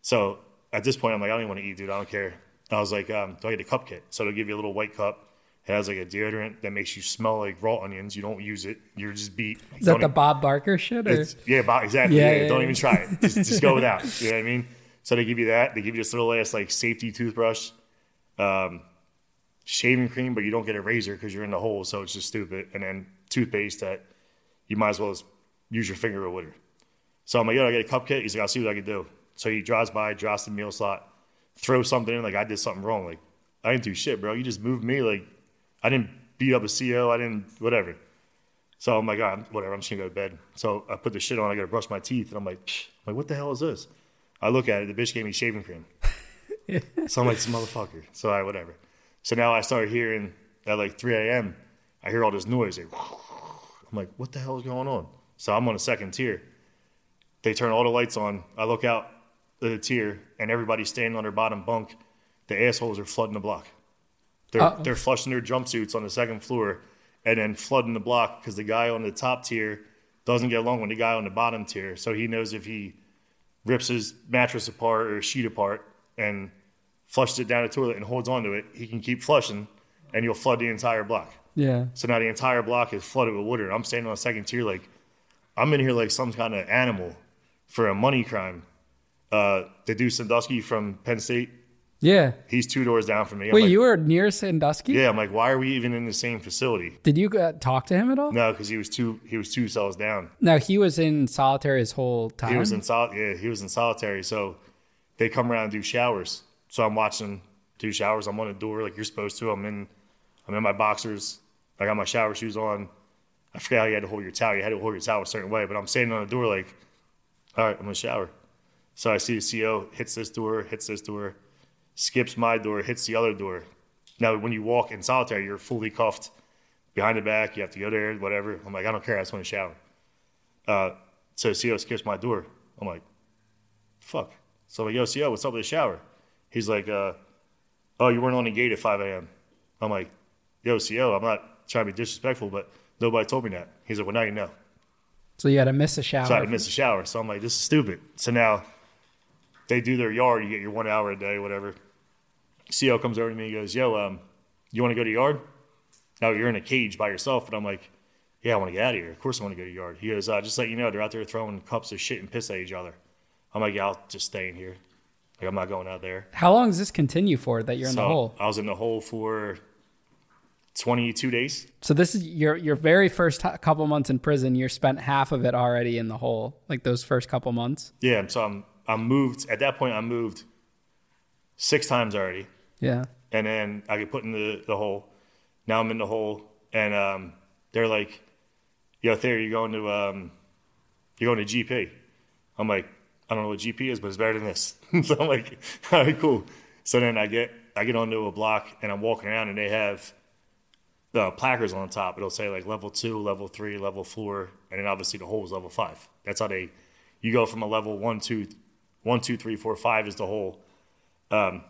So at this point, I'm like, I don't even want to eat, dude. I don't care. I was like, um, do I get a cup kit? So they'll give you a little white cup. It has like a deodorant that makes you smell like raw onions. You don't use it. You're just beat. Like, is that the even, Bob Barker shit? Or? Yeah, Bob, exactly. Yeah, yeah, yeah, don't yeah. even try it. Just, just go without. You know what I mean? So they give you that. They give you this little ass like safety toothbrush, um, shaving cream, but you don't get a razor because you're in the hole. So it's just stupid. And then toothpaste that you might as well use your finger or whatever. So I'm like, yo, I get a cup kit. He's like, I'll see what I can do. So he drives by, drops the meal slot, throws something in like I did something wrong. Like, I didn't do shit, bro. You just moved me. Like, I didn't beat up a C O. I didn't, whatever. So I'm like, all right, whatever. I'm just going to go to bed. So I put the shit on. I got to brush my teeth. And I'm like, Psh. I'm like, what the hell is this? I look at it. The bitch gave me shaving cream. Yeah. So I'm like, this motherfucker. So all right, whatever. So now I start hearing at like three a.m. I hear all this noise. Like, I'm like, what the hell is going on? So I'm on a second tier. They turn all the lights on. I look out the tier, and everybody's standing on their bottom bunk. The assholes are flooding the block. They're Uh-oh. they're flushing their jumpsuits on the second floor and then flooding the block because the guy on the top tier doesn't get along with the guy on the bottom tier. So he knows if he rips his mattress apart or sheet apart and flushes it down the toilet and holds onto it, he can keep flushing and you'll flood the entire block. Yeah. So now the entire block is flooded with water. I'm standing on the second tier like, I'm in here like some kind of animal for a money crime. Uh, the dude Sandusky from Penn State, Yeah. He's two doors down from me. I'm Wait, like, you were near Sandusky? Yeah. I'm like, why are we even in the same facility? Did you uh, talk to him at all? No, because he was two he was two cells down. No, he was in solitary his whole time? He was in sol- Yeah, he was in solitary. So they come around and do showers. So I'm watching them do showers. I'm on the door like you're supposed to. I'm in I'm in my boxers. I got my shower shoes on. I forgot how you had to hold your towel. You had to hold your towel a certain way. But I'm standing on the door like, all right, I'm going to shower. So I see the C O hits this door, hits this door. Skips my door, hits the other door. Now, when you walk in solitary, you're fully cuffed behind the back. You have to go there, whatever. I'm like, I don't care. I just want to shower. Uh, so C O skips my door. I'm like, fuck. So I'm like, yo, C O, what's up with the shower? He's like, uh, oh, you weren't on the gate at five a.m. I'm like, yo, C O, I'm not trying to be disrespectful, but nobody told me that. He's like, well, now you know. So you had to miss a shower. So I had to miss a shower. So I'm like, this is stupid. So now they do their yard. You get your one hour a day, whatever. C O comes over to me and goes, yo, um, you want to go to yard? Now you're in a cage by yourself. And I'm like, yeah, I want to get out of here. Of course I want to go to yard. He goes, uh, just let you know, they're out there throwing cups of shit and piss at each other. I'm like, yeah, I'll just stay in here. Like, I'm not going out there. How long does this continue for that you're so in the hole? I was in the hole for twenty-two days. So this is your your very first t- couple months in prison. You're spent half of it already in the hole, like those first couple months. Yeah, so I'm, I'm moved. At that point, I moved six times already. Yeah. And then I get put in the, the hole. Now I'm in the hole. And um, they're like, yo, Thayer, you're going to um, you're going to G P. I'm like, I don't know what G P is, but it's better than this. So I'm like, all right, cool. So then I get I get onto a block, and I'm walking around, and they have the placards on top. It'll say, like, level two, level three, level four, and then obviously the hole is level five. That's how they – you go from a level one, two, one, two, three, four, five is the hole. Um,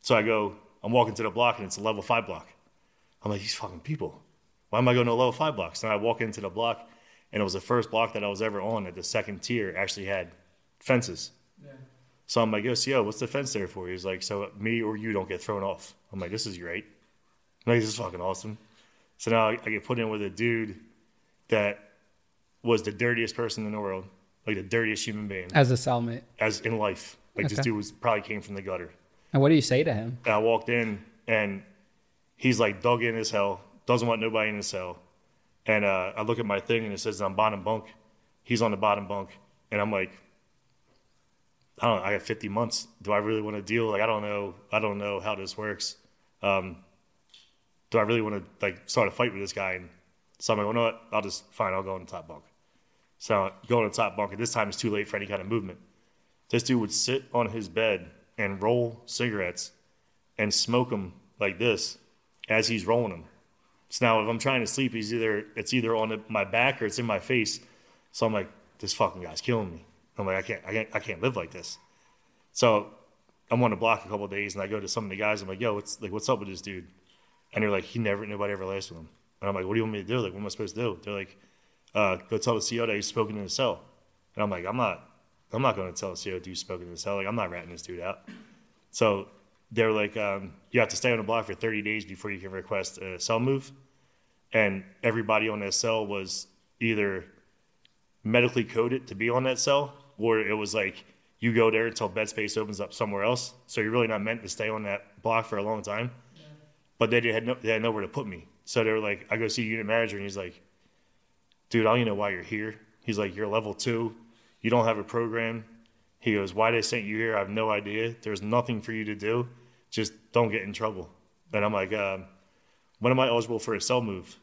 so I go, I'm walking to the block and it's a level five block. I'm like, these fucking people. Why am I going to a level five block? So I walk into the block and it was the first block that I was ever on that the second tier actually had fences. Yeah. So I'm like, yo, C O, what's the fence there for? He's like, so me or you don't get thrown off. I'm like, this is great. I'm like, this is fucking awesome. So now I get put in with a dude that was the dirtiest person in the world, like the dirtiest human being. As a cellmate. As in life. Like, okay. This dude was probably came from the gutter. And what do you say to him? And I walked in, and he's, like, dug in his hell, doesn't want nobody in his cell. And uh, I look at my thing, and it says I'm bottom bunk. He's on the bottom bunk. And I'm like, I don't know, I got fifty months. Do I really want to deal? Like, I don't know. I don't know how this works. Um, do I really want to, like, start a fight with this guy? And so I'm like, well, you know what? I'll just, fine, I'll go on the top bunk. So I go on the top bunk, and this time it's too late for any kind of movement. This dude would sit on his bed and roll cigarettes and smoke them like this as he's rolling them. So now if I'm trying to sleep, he's either it's either on the, my back or it's in my face. So I'm like, this fucking guy's killing me. I'm like, I can't, I can't, I can't live like this. So I'm on the block a couple of days, and I go to some of the guys. I'm like, yo, what's like, what's up with this dude? And they're like, he never, nobody ever lasts with him. And I'm like, what do you want me to do? Like, what am I supposed to do? They're like, uh, go tell the C O that he's smoking in his cell. And I'm like, I'm not. I'm not going to tell C O dude spoken to this hell. Like, I'm not ratting this dude out. So they're like, um, you have to stay on the block for thirty days before you can request a cell move. And everybody on that cell was either medically coded to be on that cell, or it was like, you go there until bed space opens up somewhere else. So you're really not meant to stay on that block for a long time. Yeah. But they, did, had no, they had nowhere to put me. So they were like, I go see unit manager, and he's like, dude, I don't even know why you're here. He's like, you're level two. You don't have a program. He goes, why they sent you here, I have no idea. There's nothing for you to do. Just don't get in trouble. And I'm like, um, when am I eligible for a cell move?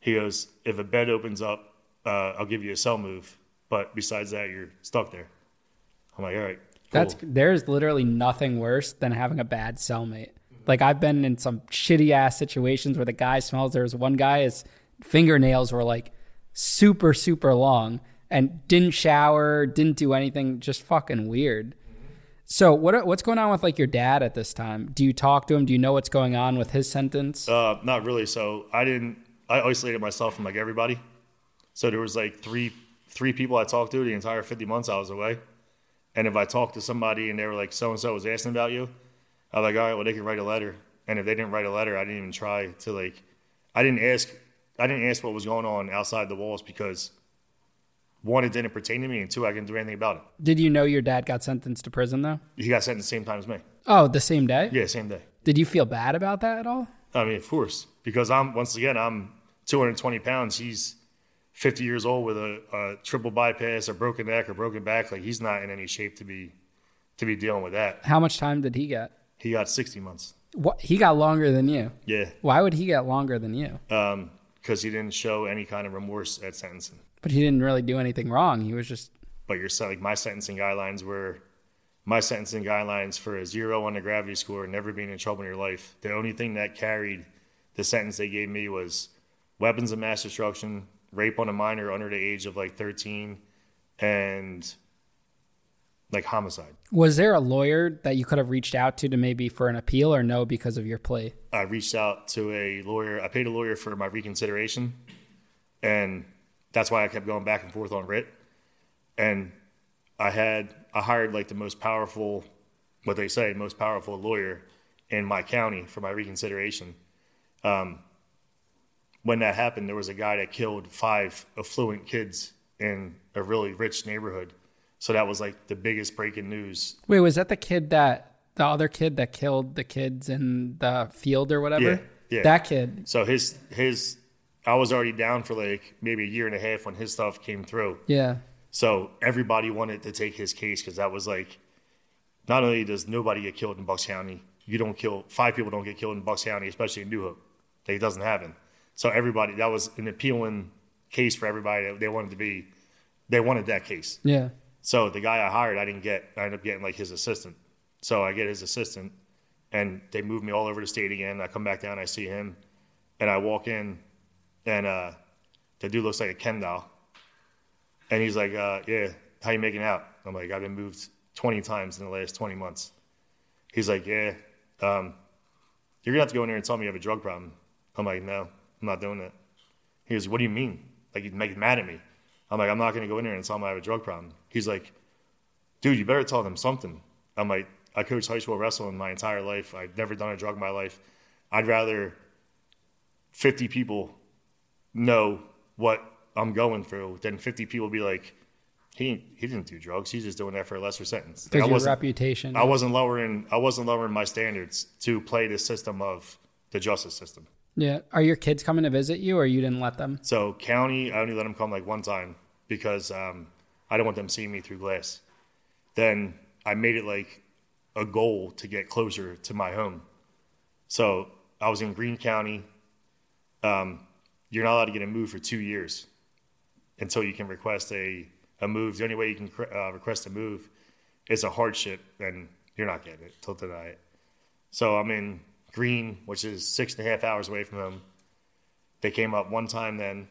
He goes, if a bed opens up, uh, I'll give you a cell move. But besides that, you're stuck there. I'm like, all right, cool. That's, there's literally nothing worse than having a bad cellmate. Like, I've been in some shitty-ass situations where the guy smells. There was one guy, his fingernails were, like, super, super long. And didn't shower, didn't do anything, just fucking weird. So what what's going on with, like, your dad at this time? Do you talk to him? Do you know what's going on with his sentence? Uh, not really. So I didn't. I isolated myself from, like, everybody. So there was like three three people I talked to the entire fifty months I was away. And if I talked to somebody and they were like, so and so was asking about you, I was like, all right, well, they can write a letter. And if they didn't write a letter, I didn't even try to, like, I didn't ask. I didn't ask what was going on outside the walls because, one, it didn't pertain to me, and two, I couldn't do anything about it. Did you know your dad got sentenced to prison, though? He got sentenced the same time as me. Oh, the same day? Yeah, same day. Did you feel bad about that at all? I mean, of course, because I'm once again, I'm two hundred twenty pounds. He's fifty years old with a, a triple bypass, a broken neck, or broken back. Like, he's not in any shape to be to be dealing with that. How much time did he get? He got sixty months. What? He got longer than you? Yeah. Why would he get longer than you? Um, because he didn't show any kind of remorse at sentencing. But he didn't really do anything wrong. He was just. But you're like my sentencing guidelines were. My sentencing guidelines for a zero on the gravity score, never being in trouble in your life. The only thing that carried the sentence they gave me was weapons of mass destruction, rape on a minor under the age of like thirteen, and like homicide. Was there a lawyer that you could have reached out to to maybe for an appeal, or no, because of your plea? I reached out to a lawyer. I paid a lawyer for my reconsideration, and that's why I kept going back and forth on writ. And I had I hired like the most powerful, what they say, most powerful lawyer in my county for my reconsideration. Um, when that happened, there was a guy that killed five affluent kids in a really rich neighborhood. So that was like the biggest breaking news. Wait, was that the kid that the other kid that killed the kids in the field or whatever? Yeah, yeah. That kid. So his his I was already down for like maybe a year and a half when his stuff came through. Yeah. So everybody wanted to take his case because that was like, not only does nobody get killed in Bucks County, you don't kill, five people don't get killed in Bucks County, especially in New Hope. Like, it doesn't happen. So everybody, that was an appealing case for everybody. They wanted to be, they wanted that case. Yeah. So the guy I hired, I didn't get, I ended up getting like his assistant. So I get his assistant and they move me all over the state again. I come back down, I see him, and I walk in, and uh, the dude looks like a Ken doll. And he's like, uh, yeah, how you making out? I'm like, I've been moved twenty times in the last twenty months. He's like, yeah, um, you're going to have to go in there and tell me you have a drug problem. I'm like, no, I'm not doing that. He goes, what do you mean? Like, you'd make mad at me. I'm like, I'm not going to go in there and tell them I have a drug problem. He's like, dude, you better tell them something. I'm like, I coached high school wrestling my entire life. I've never done a drug in my life. I'd rather fifty people know what I'm going through, then fifty people be like, he he didn't do drugs. He's just doing that for a lesser sentence. Because like, your reputation. I wasn't lowering. I wasn't lowering my standards to play the system of the justice system. Yeah. Are your kids coming to visit you, or you didn't let them? So county, I only let them come like one time because um, I didn't want them seeing me through glass. Then I made it like a goal to get closer to my home. So I was in Greene County. Um, you're not allowed to get a move for two years. Until you can request a, a move. The only way you can uh, request a move is a hardship, and you're not getting it. They'll deny it. So I'm in Greene, which is six and a half hours away from home. They came up one time then,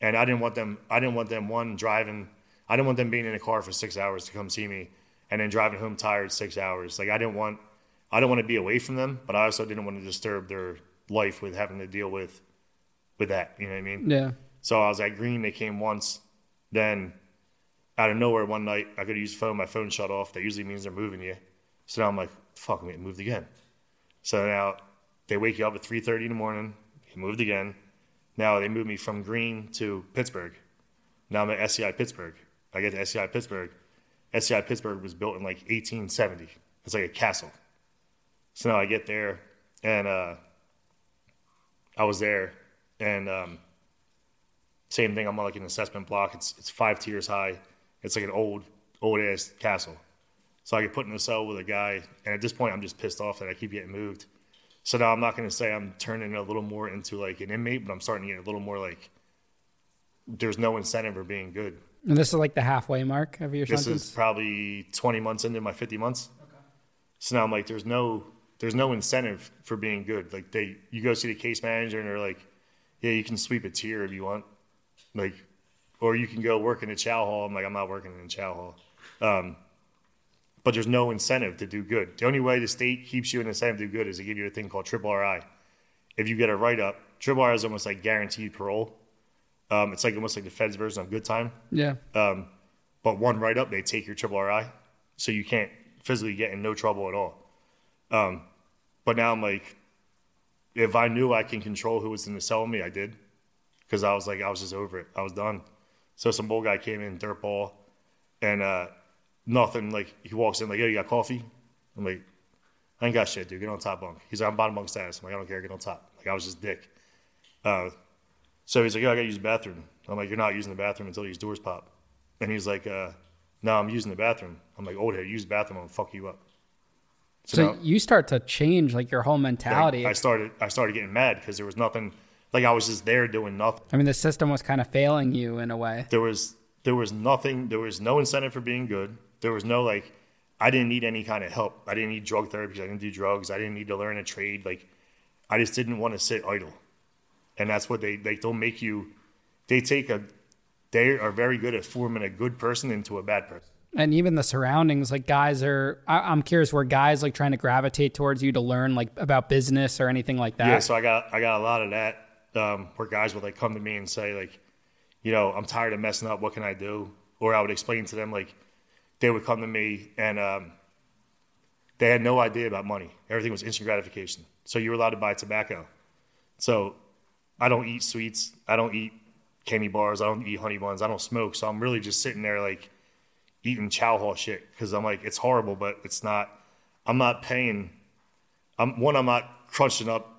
and I didn't want them. I didn't want them one driving. I didn't want them being in a car for six hours to come see me, and then driving home tired six hours. Like I didn't want. I don't want to be away from them, but I also didn't want to disturb their life with having to deal with, with that. You know what I mean? Yeah. So I was at Greene. They came once. Then out of nowhere one night, I could use phone. My phone shut off. That usually means they're moving you. So now I'm like, fuck, I'm getting moved again. So now they wake you up at three thirty in the morning. Get moved again. Now they move me from Greene to Pittsburgh. Now I'm at S C I Pittsburgh. I get to S C I Pittsburgh. S C I Pittsburgh was built in like eighteen seventy. It's like a castle. So now I get there, and uh, I was there, and um, same thing. I'm on like an assessment block. It's it's five tiers high. It's like an old old ass castle. So I get put in a cell with a guy, and at this point, I'm just pissed off that I keep getting moved. So now I'm not going to say I'm turning a little more into like an inmate, but I'm starting to get a little more like there's no incentive for being good. And this is like the halfway mark of your this sentence? This is probably twenty months into my fifty months. Okay. So now I'm like, there's no there's no incentive for being good. Like they, you go see the case manager, and they're like, yeah, you can sweep a tier if you want. Like, or you can go work in a chow hall. I'm like, I'm not working in a chow hall. Um, but there's no incentive to do good. The only way the state keeps you an incentive to do good is to give you a thing called triple R I. If you get a write-up, triple R I is almost like guaranteed parole. Um, it's like almost like the feds version of good time. Yeah. Um, but one write-up, they take your triple R I. So you can't physically get in no trouble at all. Um, but now I'm like, if I knew I can control who was in the cell with me, I did. Because I was like, I was just over it. I was done. So some old guy came in, dirt ball, and uh, nothing. Like, he walks in like, yo, you got coffee? I'm like, I ain't got shit, dude. Get on top bunk. He's like, I'm bottom bunk status. I'm like, I don't care. Get on top. Like, I was just dick. Uh, so he's like, yo, I got to use the bathroom. I'm like, you're not using the bathroom until these doors pop. And he's like, uh, no, I'm using the bathroom. I'm like, old head, use the bathroom. I'm going to fuck you up. So, so now, you start to change, like, your whole mentality. Like, I started I started getting mad because there was nothing. Like, I was just there doing nothing. I mean, the system was kind of failing you in a way. There was there was nothing. There was no incentive for being good. There was no, like, I didn't need any kind of help. I didn't need drug therapy. I didn't do drugs. I didn't need to learn a trade. Like, I just didn't want to sit idle. And that's what they, they they'll make you. They take a, they are very good at forming a good person into a bad person. And even the surroundings, like guys are, I, I'm curious, were guys like trying to gravitate towards you to learn like about business or anything like that? Yeah, so I got, I got a lot of that um, where guys would like come to me and say like, you know, I'm tired of messing up. What can I do? Or I would explain to them, like, they would come to me and um, they had no idea about money. Everything was instant gratification. So you were allowed to buy tobacco. So I don't eat sweets. I don't eat candy bars. I don't eat honey buns. I don't smoke. So I'm really just sitting there like eating chow hall shit because I'm like, it's horrible, but it's not, I'm not paying. I'm one, I'm not crunching up.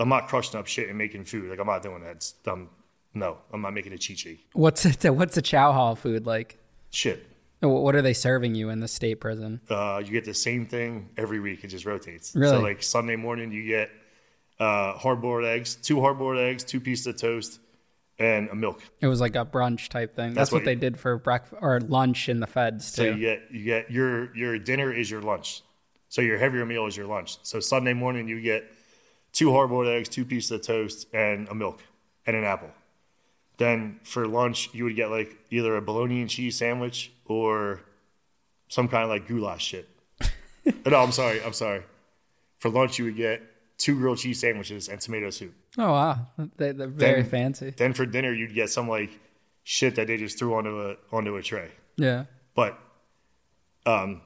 I'm not crushing up shit and making food. Like, I'm not doing that. It's, um, no, I'm not making a chi-chi. What's it, what's a chow hall food like? Shit. What are they serving you in the state prison? Uh, you get the same thing every week. It just rotates. Really? So, like, Sunday morning, you get uh, hard-boiled eggs, two hard-boiled eggs, two pieces of toast, and a milk. It was like a brunch type thing. That's, That's what, what they did for breakfast or lunch in the feds, too. So you get, you get your your dinner is your lunch. So your heavier meal is your lunch. So Sunday morning, you get two hard-boiled eggs, two pieces of toast, and a milk, and an apple. Then for lunch, you would get, like, either a bologna and cheese sandwich or some kind of, like, goulash shit. No, I'm sorry. I'm sorry. For lunch, you would get two grilled cheese sandwiches and tomato soup. Oh, wow. They, they're very then, fancy. Then for dinner, you'd get some, like, shit that they just threw onto a onto a tray. Yeah. But um,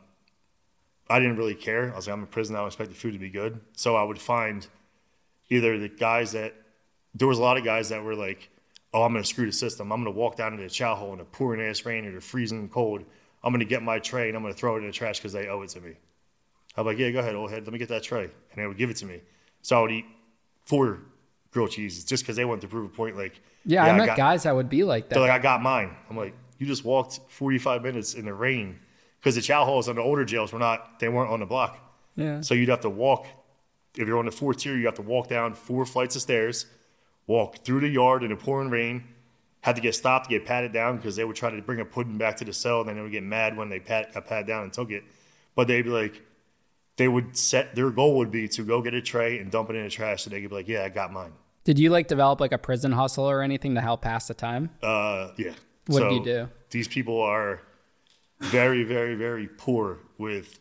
I didn't really care. I was like, I'm in prison. I don't expect the food to be good. So I would find either the guys that – there was a lot of guys that were, like – oh, I'm going to screw the system. I'm going to walk down into the chow hole in the pouring ass rain or the freezing cold. I'm going to get my tray and I'm going to throw it in the trash because they owe it to me. I'm like, yeah, go ahead, old head. Let me get that tray. And they would give it to me. So I would eat four grilled cheeses just because they wanted to prove a point. Like, yeah, yeah I, I met got, guys that would be like that. They're like, I got mine. I'm like, you just walked forty-five minutes in the rain because the chow halls on the older jails were not, they weren't on the block. Yeah. So you'd have to walk. If you're on the fourth tier, you have to walk down four flights of stairs. Walk through the yard in the pouring rain, had to get stopped, get patted down because they would try to bring a pudding back to the cell and then they would get mad when they pat, got patted down and took it. But they'd be like, they would set, their goal would be to go get a tray and dump it in the trash so they could be like, yeah, I got mine. Did you like develop like a prison hustle or anything to help pass the time? Uh, yeah. What so did you do? These people are very, very, very poor with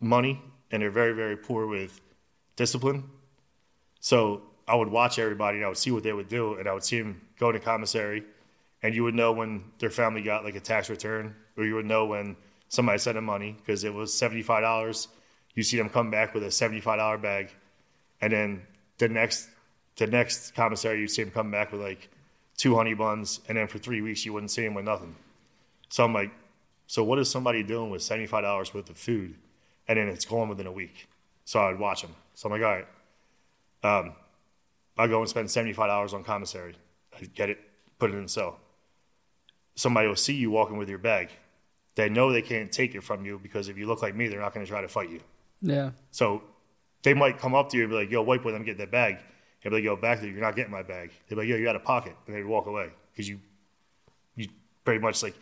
money and they're very, very poor with discipline. So I would watch everybody and I would see what they would do and I would see them go to commissary and you would know when their family got like a tax return or you would know when somebody sent them money because it was seventy-five dollars. You see them come back with a seventy-five dollars bag and then the next the next commissary you see them come back with like two honey buns and then for three weeks you wouldn't see them with nothing. So I'm like, so what is somebody doing with seventy-five dollars worth of food and then it's gone within a week? So I would watch them. So I'm like, all right. Um, I go and spend seventy-five dollars on commissary. I get it, put it in the cell. Somebody will see you walking with your bag. They know they can't take it from you because if you look like me, they're not going to try to fight you. Yeah. So they might come up to you and be like, yo, wipe with them, get that bag. They'll be like, yo, back there, you're not getting my bag. They'll be like, yo, you're out of pocket. And they'd walk away because you, you pretty much like,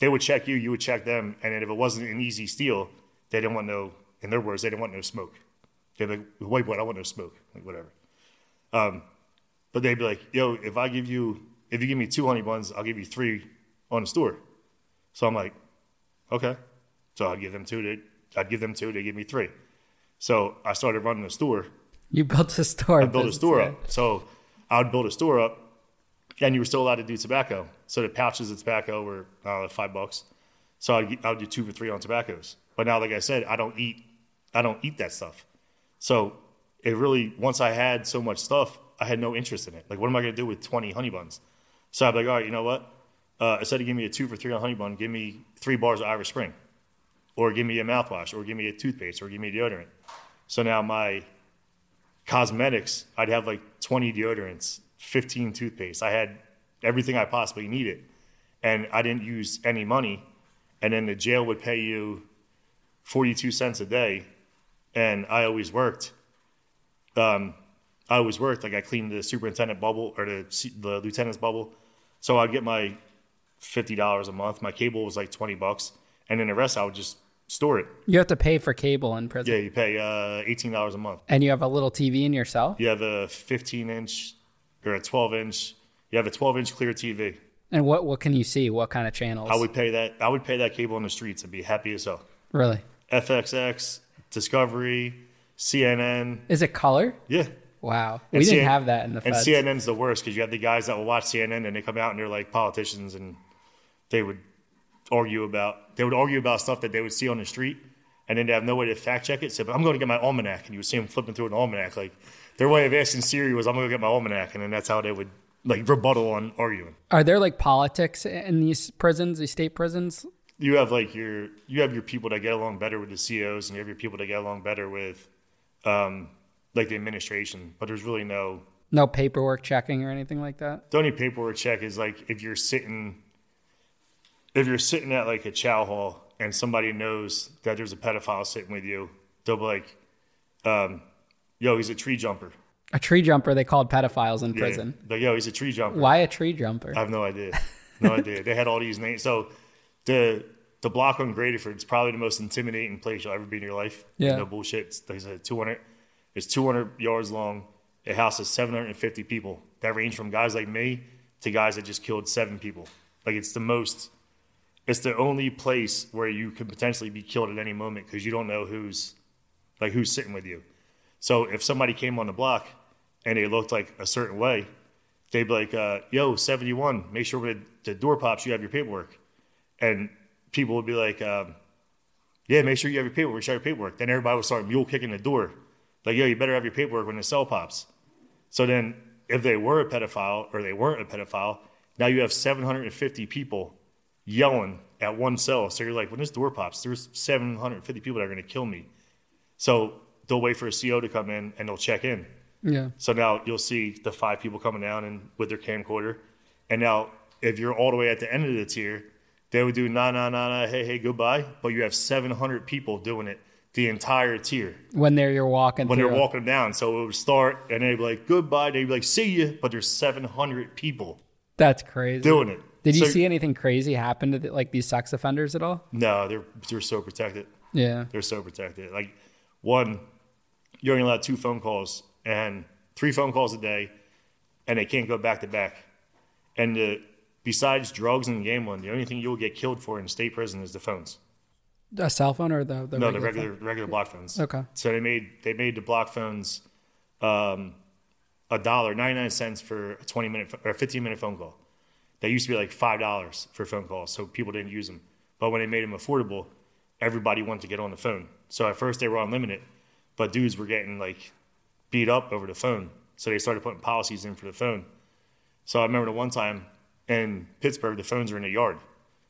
they would check you, you would check them. And then if it wasn't an easy steal, they didn't want no, in their words, they didn't want no smoke. They'd be like, wipe with, I want no smoke. Like, whatever. Um, but they'd be like, yo, if I give you, if you give me two honey buns, I'll give you three on the store. So I'm like, okay. So I'd give them two. They'd, I'd give them two. They give me three. So I started running the store. You built a store. I built a store up. So I would build a store up and you were still allowed to do tobacco. So the pouches of tobacco were I don't know, five bucks. So I'd, I would do two for three on tobaccos. But now, like I said, I don't eat, I don't eat that stuff. So it really, once I had so much stuff, I had no interest in it. Like, what am I going to do with twenty honey buns? So I'm like, all right, you know what? Uh, instead of giving me a two for three on honey bun, give me three bars of Irish Spring. Or give me a mouthwash. Or give me a toothpaste. Or give me a deodorant. So now my cosmetics, I'd have like twenty deodorants, fifteen toothpaste. I had everything I possibly needed, and I didn't use any money. And then the jail would pay you forty-two cents a day, and I always worked. Um, I always worked. Like I cleaned the superintendent bubble or the, the lieutenant's bubble. So I'd get my fifty dollars a month. My cable was like twenty bucks, and then the rest I would just store it. You have to pay for cable in prison. Yeah, you pay uh, eighteen dollars a month. And you have a little T V in your cell? You have a fifteen inch or a twelve inch. You have a twelve inch clear T V. And what, what can you see? What kind of channels? I would pay that. I would pay that cable on the streets and be happy as hell. Really? F X X, Discovery, C N N. Is it color? Yeah. Wow. We and didn't C N N, have that in the feds. And C N N's the worst because you have the guys that will watch C N N and they come out and they're like politicians, and they would argue about they would argue about stuff that they would see on the street, and then they have no way to fact check it. So, but I'm going to get my almanac, and you would see them flipping through an almanac. Like their way of asking Siri was, "I'm going to get my almanac," and then that's how they would like rebuttal on arguing. Are there like politics in these prisons, these state prisons? You have like your you have your people that get along better with the C Os, and you have your people that get along better with um, like the administration. But there's really no no paperwork checking or anything like that. The only paperwork check is like if you're sitting. If you're sitting at like a chow hall and somebody knows that there's a pedophile sitting with you, they'll be like, um, yo, he's a tree jumper. A tree jumper they called pedophiles in yeah, prison. But yo, he's a tree jumper. Why a tree jumper? I have no idea. No idea. They had all these names. So the the block on Graterford is probably the most intimidating place you'll ever be in your life. Yeah. No bullshit. It's, like I said, two hundred, it's two hundred yards long. It houses seven hundred fifty people. That range from guys like me to guys that just killed seven people. Like it's the most... It's the only place where you could potentially be killed at any moment because you don't know who's like who's sitting with you. So if somebody came on the block and they looked like a certain way, they'd be like, uh, yo, seventy-one, make sure when the door pops, you have your paperwork. And people would be like, um, yeah, make sure you have your paperwork, show your paperwork. Then everybody would start mule kicking the door. Like, yo, you better have your paperwork when the cell pops. So then if they were a pedophile or they weren't a pedophile, now you have seven hundred fifty people yelling at one cell. So you're like, when this door pops, there's seven hundred fifty people that are going to kill me. So they'll wait for a C O to come in and they'll check in. Yeah. So now you'll see the five people coming down and with their camcorder. And now if you're all the way at the end of the tier, they would do nah, nah, nah, nah, hey, hey, goodbye. But you have seven hundred people doing it the entire tier. When they're you're walking When through. They're walking them down. So it would start and they'd be like, goodbye. They'd be like, see you. But there's seven hundred people. That's crazy. Doing it. Did you so, see anything crazy happen to the, like these sex offenders at all? No, they're they're so protected. Yeah, they're so protected. Like one, you're only allowed two phone calls and three phone calls a day, and they can't go back to back. And the, besides drugs and gambling, the only thing you'll get killed for in state prison is the phones. A cell phone or the, the no regular the regular phone? regular block phones. Okay. So they made they made the block phones, um, a dollar ninety nine cents for a twenty minute or a fifteen minute phone call. They used to be like five dollars for phone calls, so people didn't use them. But when they made them affordable, everybody wanted to get on the phone. So at first they were unlimited, but dudes were getting like beat up over the phone. So they started putting policies in for the phone. So I remember the one time in Pittsburgh, the phones are in the yard.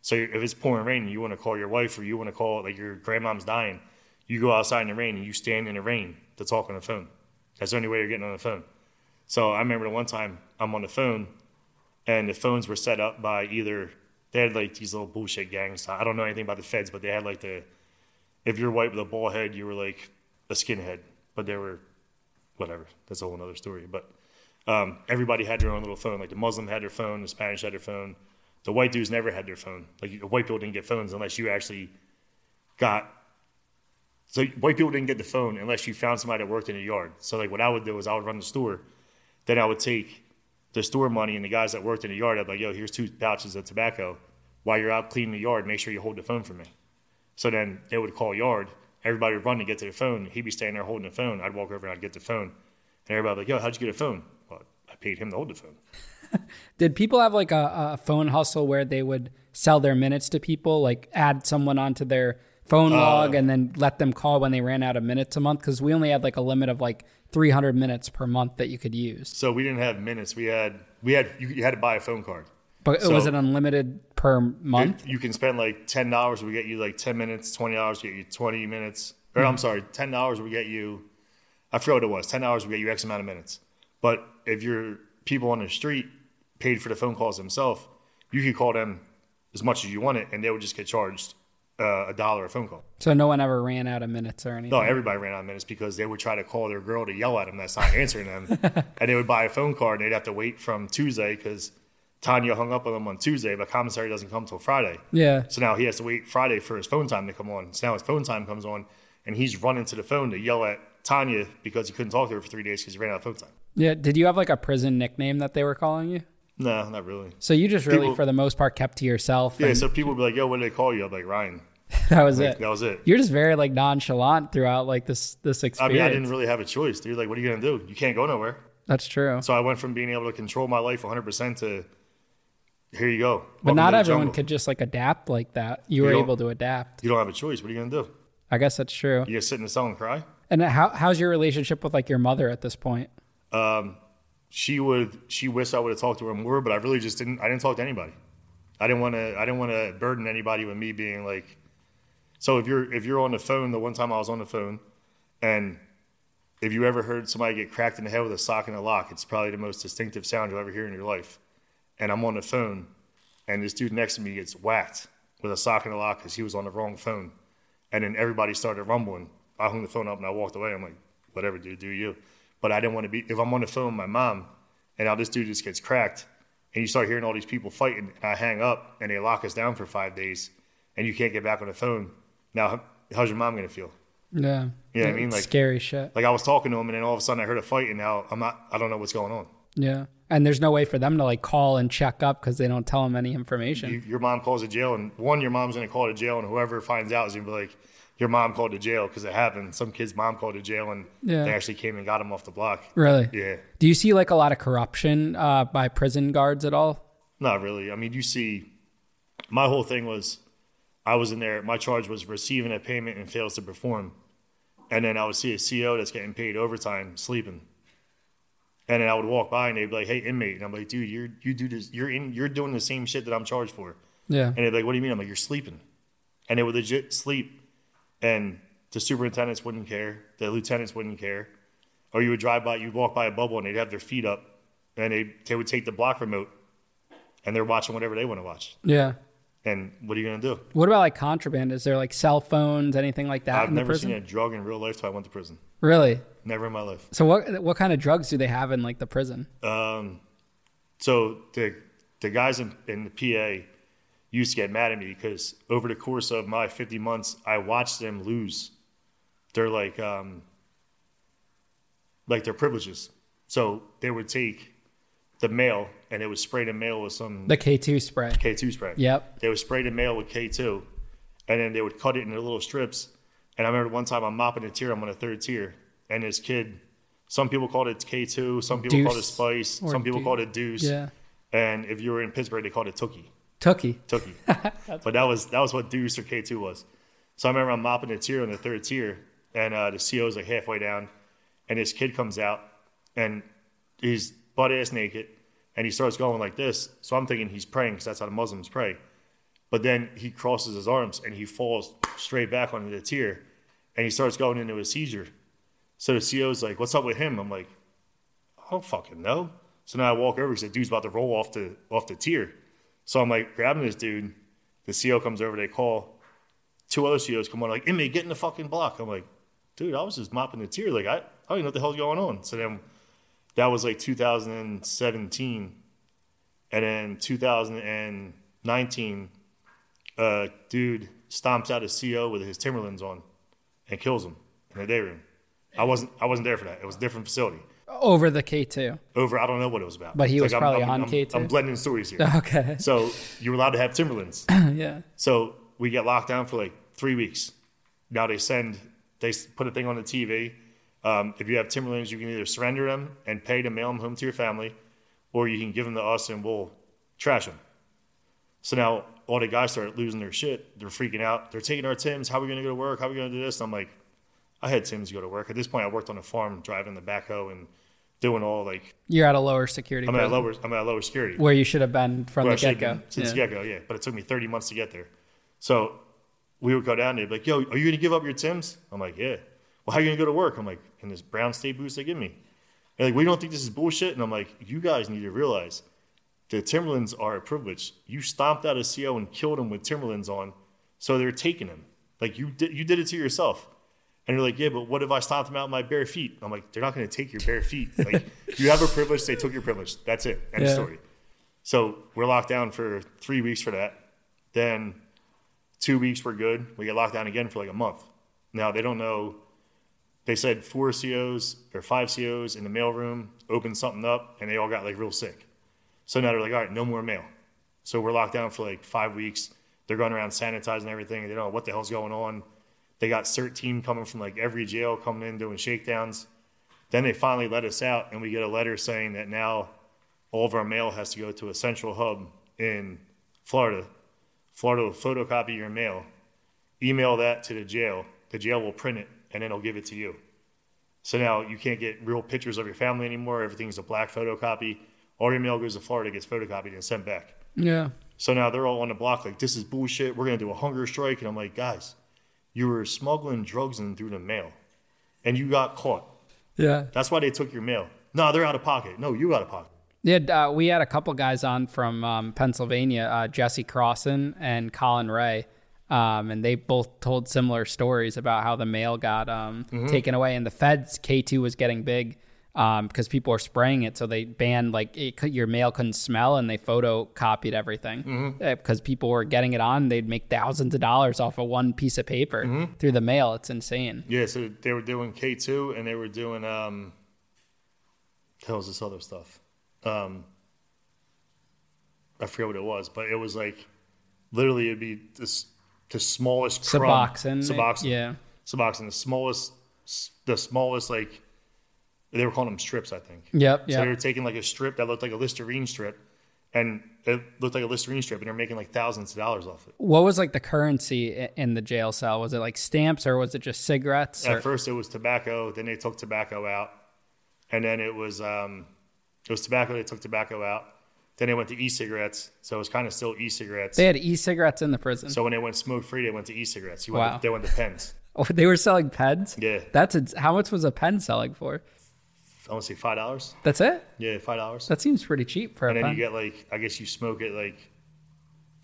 So if it's pouring rain and you want to call your wife or you want to call like your grandmom's dying, you go outside in the rain and you stand in the rain to talk on the phone. That's the only way you're getting on the phone. So I remember the one time I'm on the phone, and the phones were set up by either, they had like these little bullshit gangs. I don't know anything about the feds, but they had like the, if you're white with a bald head, you were like a skinhead. But they were, whatever. That's a whole other story. But um, everybody had their own little phone. Like the Muslim had their phone, the Spanish had their phone. The white dudes never had their phone. Like the white people didn't get phones unless you actually got, so white people didn't get the phone unless you found somebody that worked in the yard. So like what I would do is I would run the store. Then I would take the store money, and the guys that worked in the yard, I'd be like, yo, here's two pouches of tobacco. While you're out cleaning the yard, make sure you hold the phone for me. So then they would call yard. Everybody would run to get to the phone. He'd be standing there holding the phone. I'd walk over and I'd get the phone. And everybody would be like, yo, how'd you get a phone? Well, I paid him to hold the phone. Did people have like a, a phone hustle where they would sell their minutes to people, like add someone onto their phone uh, log and then let them call when they ran out of minutes a month? Because we only had like a limit of like three hundred minutes per month that you could use. So we didn't have minutes. We had, we had, you, you had to buy a phone card. But so was it unlimited per month? It, you can spend like ten dollars. We get you like ten minutes, twenty dollars, get you twenty minutes. or mm-hmm. I'm sorry, ten dollars would get you, I forgot what it was, ten dollars would get you X amount of minutes. But if your people on the street paid for the phone calls themselves, you could call them as much as you wanted, and they would just get charged uh, a dollar a phone call. So no one ever ran out of minutes or anything? No, everybody ran out of minutes because they would try to call their girl to yell at them that's not answering them, and they would buy a phone card, and they'd have to wait from Tuesday because Tanya hung up on them on Tuesday, but commissary doesn't come till Friday. Yeah. So now he has to wait Friday for his phone time to come on. So now his phone time comes on, and he's running to the phone to yell at Tanya because he couldn't talk to her for three days because he ran out of phone time. Yeah. Did you have like a prison nickname that they were calling you? No, not really. So you just really, people, for the most part, kept to yourself. Yeah. And so people would be like, "Yo, what do they call you?" I'm like, "Ryan." That was like, it. That was it. You're just very like nonchalant throughout like this this experience. I mean, I didn't really have a choice, dude. Like, what are you gonna do? You can't go nowhere. That's true. So I went from being able to control my life one hundred percent to here you go. But not everyone could just like adapt like that. You, you were able to adapt. You don't have a choice. What are you gonna do? I guess that's true. You just sit in the cell and cry. And how how's your relationship with like your mother at this point? Um, she would she wished I would have talked to her more, but I really just didn't. I didn't talk to anybody. I didn't want to. I didn't want to burden anybody with me being like. So if you're if you're on the phone, the one time I was on the phone, and if you ever heard somebody get cracked in the head with a sock and a lock, it's probably the most distinctive sound you'll ever hear in your life. And I'm on the phone, and this dude next to me gets whacked with a sock and a lock because he was on the wrong phone. And then everybody started rumbling. I hung the phone up and I walked away. I'm like, whatever, dude, do you. But I didn't want to be, if I'm on the phone with my mom and now this dude just gets cracked and you start hearing all these people fighting and I hang up and they lock us down for five days and you can't get back on the phone. Now, how's your mom going to feel? Yeah. You know what I mean? Like scary shit. Like I was talking to him and then all of a sudden I heard a fight and now I'm not, I don't know what's going on. Yeah. And there's no way for them to like call and check up because they don't tell them any information. You, your mom calls the jail and one, your mom's going to call the jail and whoever finds out is going to be like, your mom called to jail because it happened. Some kid's mom called to jail and yeah. they actually came and got him off the block. Really? Yeah. Do you see like a lot of corruption uh, by prison guards at all? Not really. I mean, you see, my whole thing was I was in there. My charge was receiving a payment and fails to perform. And then I would see a C O that's getting paid overtime sleeping. And then I would walk by and they'd be like, "Hey, inmate." And I'm like, "Dude, you're, you do this. You're in, you're doing the same shit that I'm charged for." Yeah. And they'd be like, "What do you mean?" I'm like, "You're sleeping." And they would legit sleep. And the superintendents wouldn't care. The lieutenants wouldn't care. Or you would drive by, you'd walk by a bubble and they'd have their feet up and they they would take the block remote and they're watching whatever they want to watch. Yeah. And what are you going to do? What about like contraband? Is there like cell phones, anything like that? I've in never the prison? seen a drug in real life till I went to prison. Really? Never in my life. So what what kind of drugs do they have in like the prison? Um, so the the guys in, in the P A used to get mad at me because over the course of my fifty months, I watched them lose their like, um, like their privileges. So they would take the mail and they would spray the mail with some the K two spray. K two spray. Yep. They would spray the mail with K two, and then they would cut it into little strips. And I remember one time I'm mopping a tier, I'm on a third tier, and this kid. Some people called it K two, some people deuce, called it spice, some people deuce. called it deuce. Yeah. And if you were in Pittsburgh, they called it Tookie. Tookie. Tookie. But that was that was what deuce or K two was. So I remember I'm mopping the tier in the third tier, and uh, the C O's like halfway down, and this kid comes out, and he's butt-ass naked, and he starts going like this. So I'm thinking he's praying because that's how the Muslims pray. But then he crosses his arms, and he falls straight back onto the tier, and he starts going into a seizure. So the C O's like, "What's up with him?" I'm like, "I don't fucking know." So now I walk over because the dude's about to roll off the, off the tier. So I'm like grabbing this dude. The C O comes over. They call. Two other C O's come on. Like, "Inmate, get in the fucking block." I'm like, "Dude, I was just mopping the tier. Like, I, I don't even know what the hell's going on." So then that was like two thousand seventeen. And then two thousand nineteen, uh, dude stomps out a C O with his Timberlands on and kills him in the day room. I wasn't I wasn't there for that. It was a different facility. Over the K two. Over, I don't know what it was about. But he was like, probably I'm, I'm, on I'm, K two. I'm blending stories here. Okay. So you're allowed to have Timberlands. Yeah. So we get locked down for like three weeks. Now they send, they put a thing on the T V. Um, if you have Timberlands, you can either surrender them and pay to mail them home to your family, or you can give them to us and we'll trash them. So now all the guys start losing their shit. They're freaking out. They're taking our Tims. How are we going to go to work? How are we going to do this? And I'm like, I had Tims to go to work. At this point, I worked on a farm, driving the backhoe and doing all like... You're at a lower security. I'm at lower, I'm at lower security. Where you should have been from the get-go. Since yeah. the get-go, yeah. But it took me thirty months to get there. So we would go down there, be like, yo, are you going to give up your Tims? I'm like, yeah. Well, how are you going to go to work? I'm like, in this Brown State boost they give me. And like, we don't think this is bullshit. And I'm like, you guys need to realize the Timberlands are a privilege. You stomped out a C O and killed him with Timberlands on, so they're taking him. Like, you did, you did it to yourself. And you're like, yeah, but what if I stomped him out with my bare feet? I'm like, they're not going to take your bare feet. Like, you have a privilege. They took your privilege. That's it. End yeah. story. So we're locked down for three weeks for that. Then two weeks we're good. We get locked down again for like a month. Now, they don't know. They said four C Os or five C Os in the mailroom opened something up, and they all got like real sick. So now they're like, all right, no more mail. So we're locked down for like five weeks. They're going around sanitizing everything. They don't know what the hell's going on. They got CERT team coming from like every jail coming in doing shakedowns. Then they finally let us out, and we get a letter saying that now all of our mail has to go to a central hub in Florida. Florida will photocopy your mail, email that to the jail. The jail will print it, and then it'll give it to you. So now you can't get real pictures of your family anymore. Everything's a black photocopy. All your mail goes to Florida, gets photocopied and sent back. Yeah. So now they're all on the block like, this is bullshit. We're going to do a hunger strike. And I'm like, guys, you were smuggling drugs in through the mail, and you got caught. Yeah. That's why they took your mail. No, they're out of pocket. No, you out of pocket. Yeah, uh, we had a couple guys on from um, Pennsylvania, uh, Jesse Crossan and Colin Ray, um, and they both told similar stories about how the mail got um, mm-hmm. taken away. And the feds, K two was getting big um, because people were spraying it, so they banned, like, it could, your mail couldn't smell, and they photocopied everything mm-hmm. because people were getting it on. They'd make thousands of dollars off of one piece of paper mm-hmm. through the mail. It's insane. Yeah, so they were doing K two, and they were doing, um, what the hell is this other stuff? Um, I forget what it was, but it was like literally it'd be this the smallest crumb, Suboxone, Suboxone, yeah, Suboxone, the smallest, the smallest like they were calling them strips, I think. Yep. Yeah. So they were taking like a strip that looked like a Listerine strip, and it looked like a Listerine strip, and they're making like thousands of dollars off it. What was like the currency in the jail cell? Was it like stamps, or was it just cigarettes? At or? First, it was tobacco. Then they took tobacco out, and then it was. Um, It was tobacco. They took tobacco out. Then they went to e-cigarettes. So it was kind of still e-cigarettes. They had e-cigarettes in the prison. So when they went smoke-free, they went to e-cigarettes. You wow. went to, they went to pens. Oh, they were selling pens? Yeah. That's a, how much was a pen selling for? I want to say five dollars. That's it? Yeah, five dollars. That seems pretty cheap for and a pen. And then you get like, I guess you smoke it like,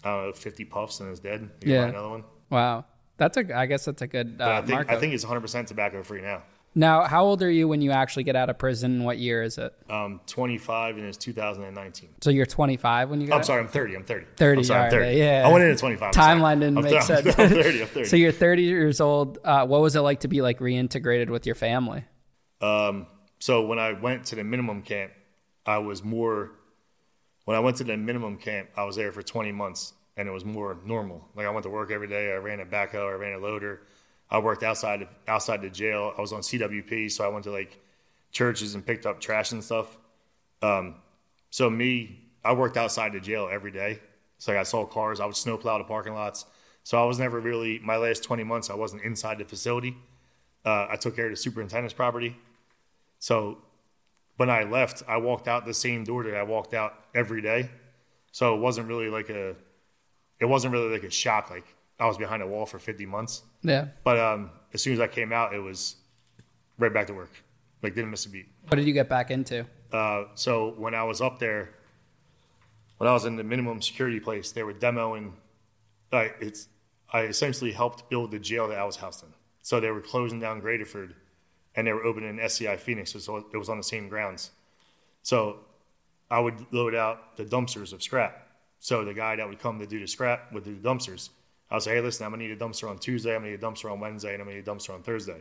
I don't know, fifty puffs and it's dead. You yeah. buy another one. Wow. That's a, I guess that's a good uh, I think, markup. I think it's one hundred percent tobacco-free now. Now, how old are you when you actually get out of prison? What year is it? Um, twenty-five, and it's two thousand nineteen. So you're twenty-five when you got I'm sorry, I'm thirty. I'm thirty. thirty. I'm sorry, I'm thirty. Right, yeah. I went in at twenty-five. Timeline didn't I'm make th- sense. I'm thirty. I'm thirty. So you're thirty years old. Uh, what was it like to be like reintegrated with your family? Um, so when I went to the minimum camp, I was more. When I went to the minimum camp, I was there for twenty months, and it was more normal. Like I went to work every day. I ran a backhoe. I ran a loader. I worked outside outside the jail. I was on C W P, so I went to like churches and picked up trash and stuff. Um, so me, I worked outside the jail every day. So like I saw cars. I would snowplow the parking lots. So I was never really my last twenty months. I wasn't inside the facility. Uh, I took care of the superintendent's property. So when I left, I walked out the same door that I walked out every day. So it wasn't really like a it wasn't really like a shock. Like I was behind a wall for fifty months. Yeah. But um, as soon as I came out, it was right back to work. Like, didn't miss a beat. What did you get back into? Uh, so when I was up there, when I was in the minimum security place, they were demoing. I, it's, I essentially helped build the jail that I was housed in. So they were closing down Graterford, and they were opening an S C I Phoenix. So it was on the same grounds. So I would load out the dumpsters of scrap. So the guy that would come to do the scrap would do the dumpsters. I was like, hey, listen, I'm going to need a dumpster on Tuesday, I'm going to need a dumpster on Wednesday, and I'm going to need a dumpster on Thursday.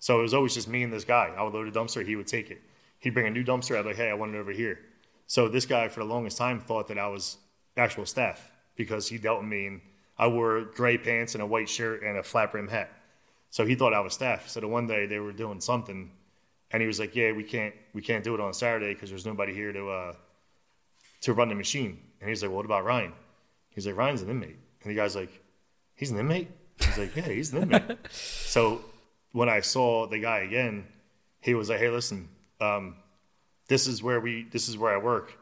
So it was always just me and this guy. I would load a dumpster, he would take it. He'd bring a new dumpster, I'd be like, hey, I want it over here. So this guy, for the longest time, thought that I was actual staff because he dealt with me, and I wore gray pants and a white shirt and a flat-brim hat. So he thought I was staff. So the one day they were doing something, and he was like, yeah, we can't we can't do it on Saturday because there's nobody here to, uh, to run the machine. And he's like, well, what about Ryan? He's like, Ryan's an inmate. And the guy's like, he's an inmate? He's like, yeah, he's an inmate. So when I saw the guy again, he was like, hey, listen, um, this is where we, this is where I work.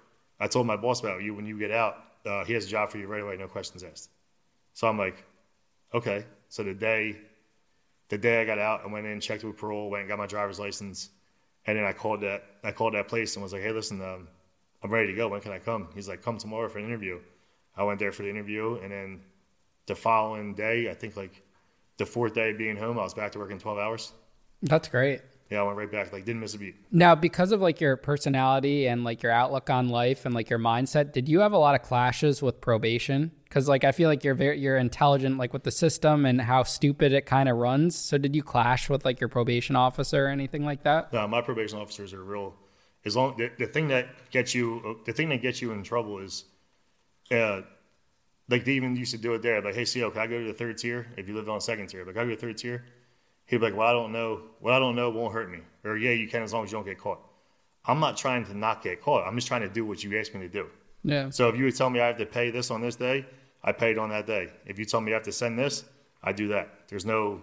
I told my boss about you. When you get out, uh, he has a job for you right away, no questions asked. So I'm like, okay. So the day, the day I got out, I went in, checked with parole, went and got my driver's license, and then I called that I called that place and was like, hey, listen, um, I'm ready to go. When can I come? He's like, come tomorrow for an interview. I went there for the interview, and then the following day, I think like the fourth day of being home, I was back to work in twelve hours. That's great. Yeah, I went right back, like didn't miss a beat. Now, because of like your personality and like your outlook on life and like your mindset, did you have a lot of clashes with probation? Because like I feel like you're very you're intelligent like with the system and how stupid it kind of runs. So did you clash with like your probation officer or anything like that? No, my probation officers are real. As long the, the thing that gets you the thing that gets you in trouble is, uh, like they even used to do it there. Like, hey, C O, can I go to the third tier? If you lived on second tier, like, can I go to the third tier? He'd be like, well, I don't know. What I don't know won't hurt me. Or, yeah, you can as long as you don't get caught. I'm not trying to not get caught. I'm just trying to do what you asked me to do. Yeah. So if you would tell me I have to pay this on this day, I pay it on that day. If you tell me I have to send this, I do that. There's no,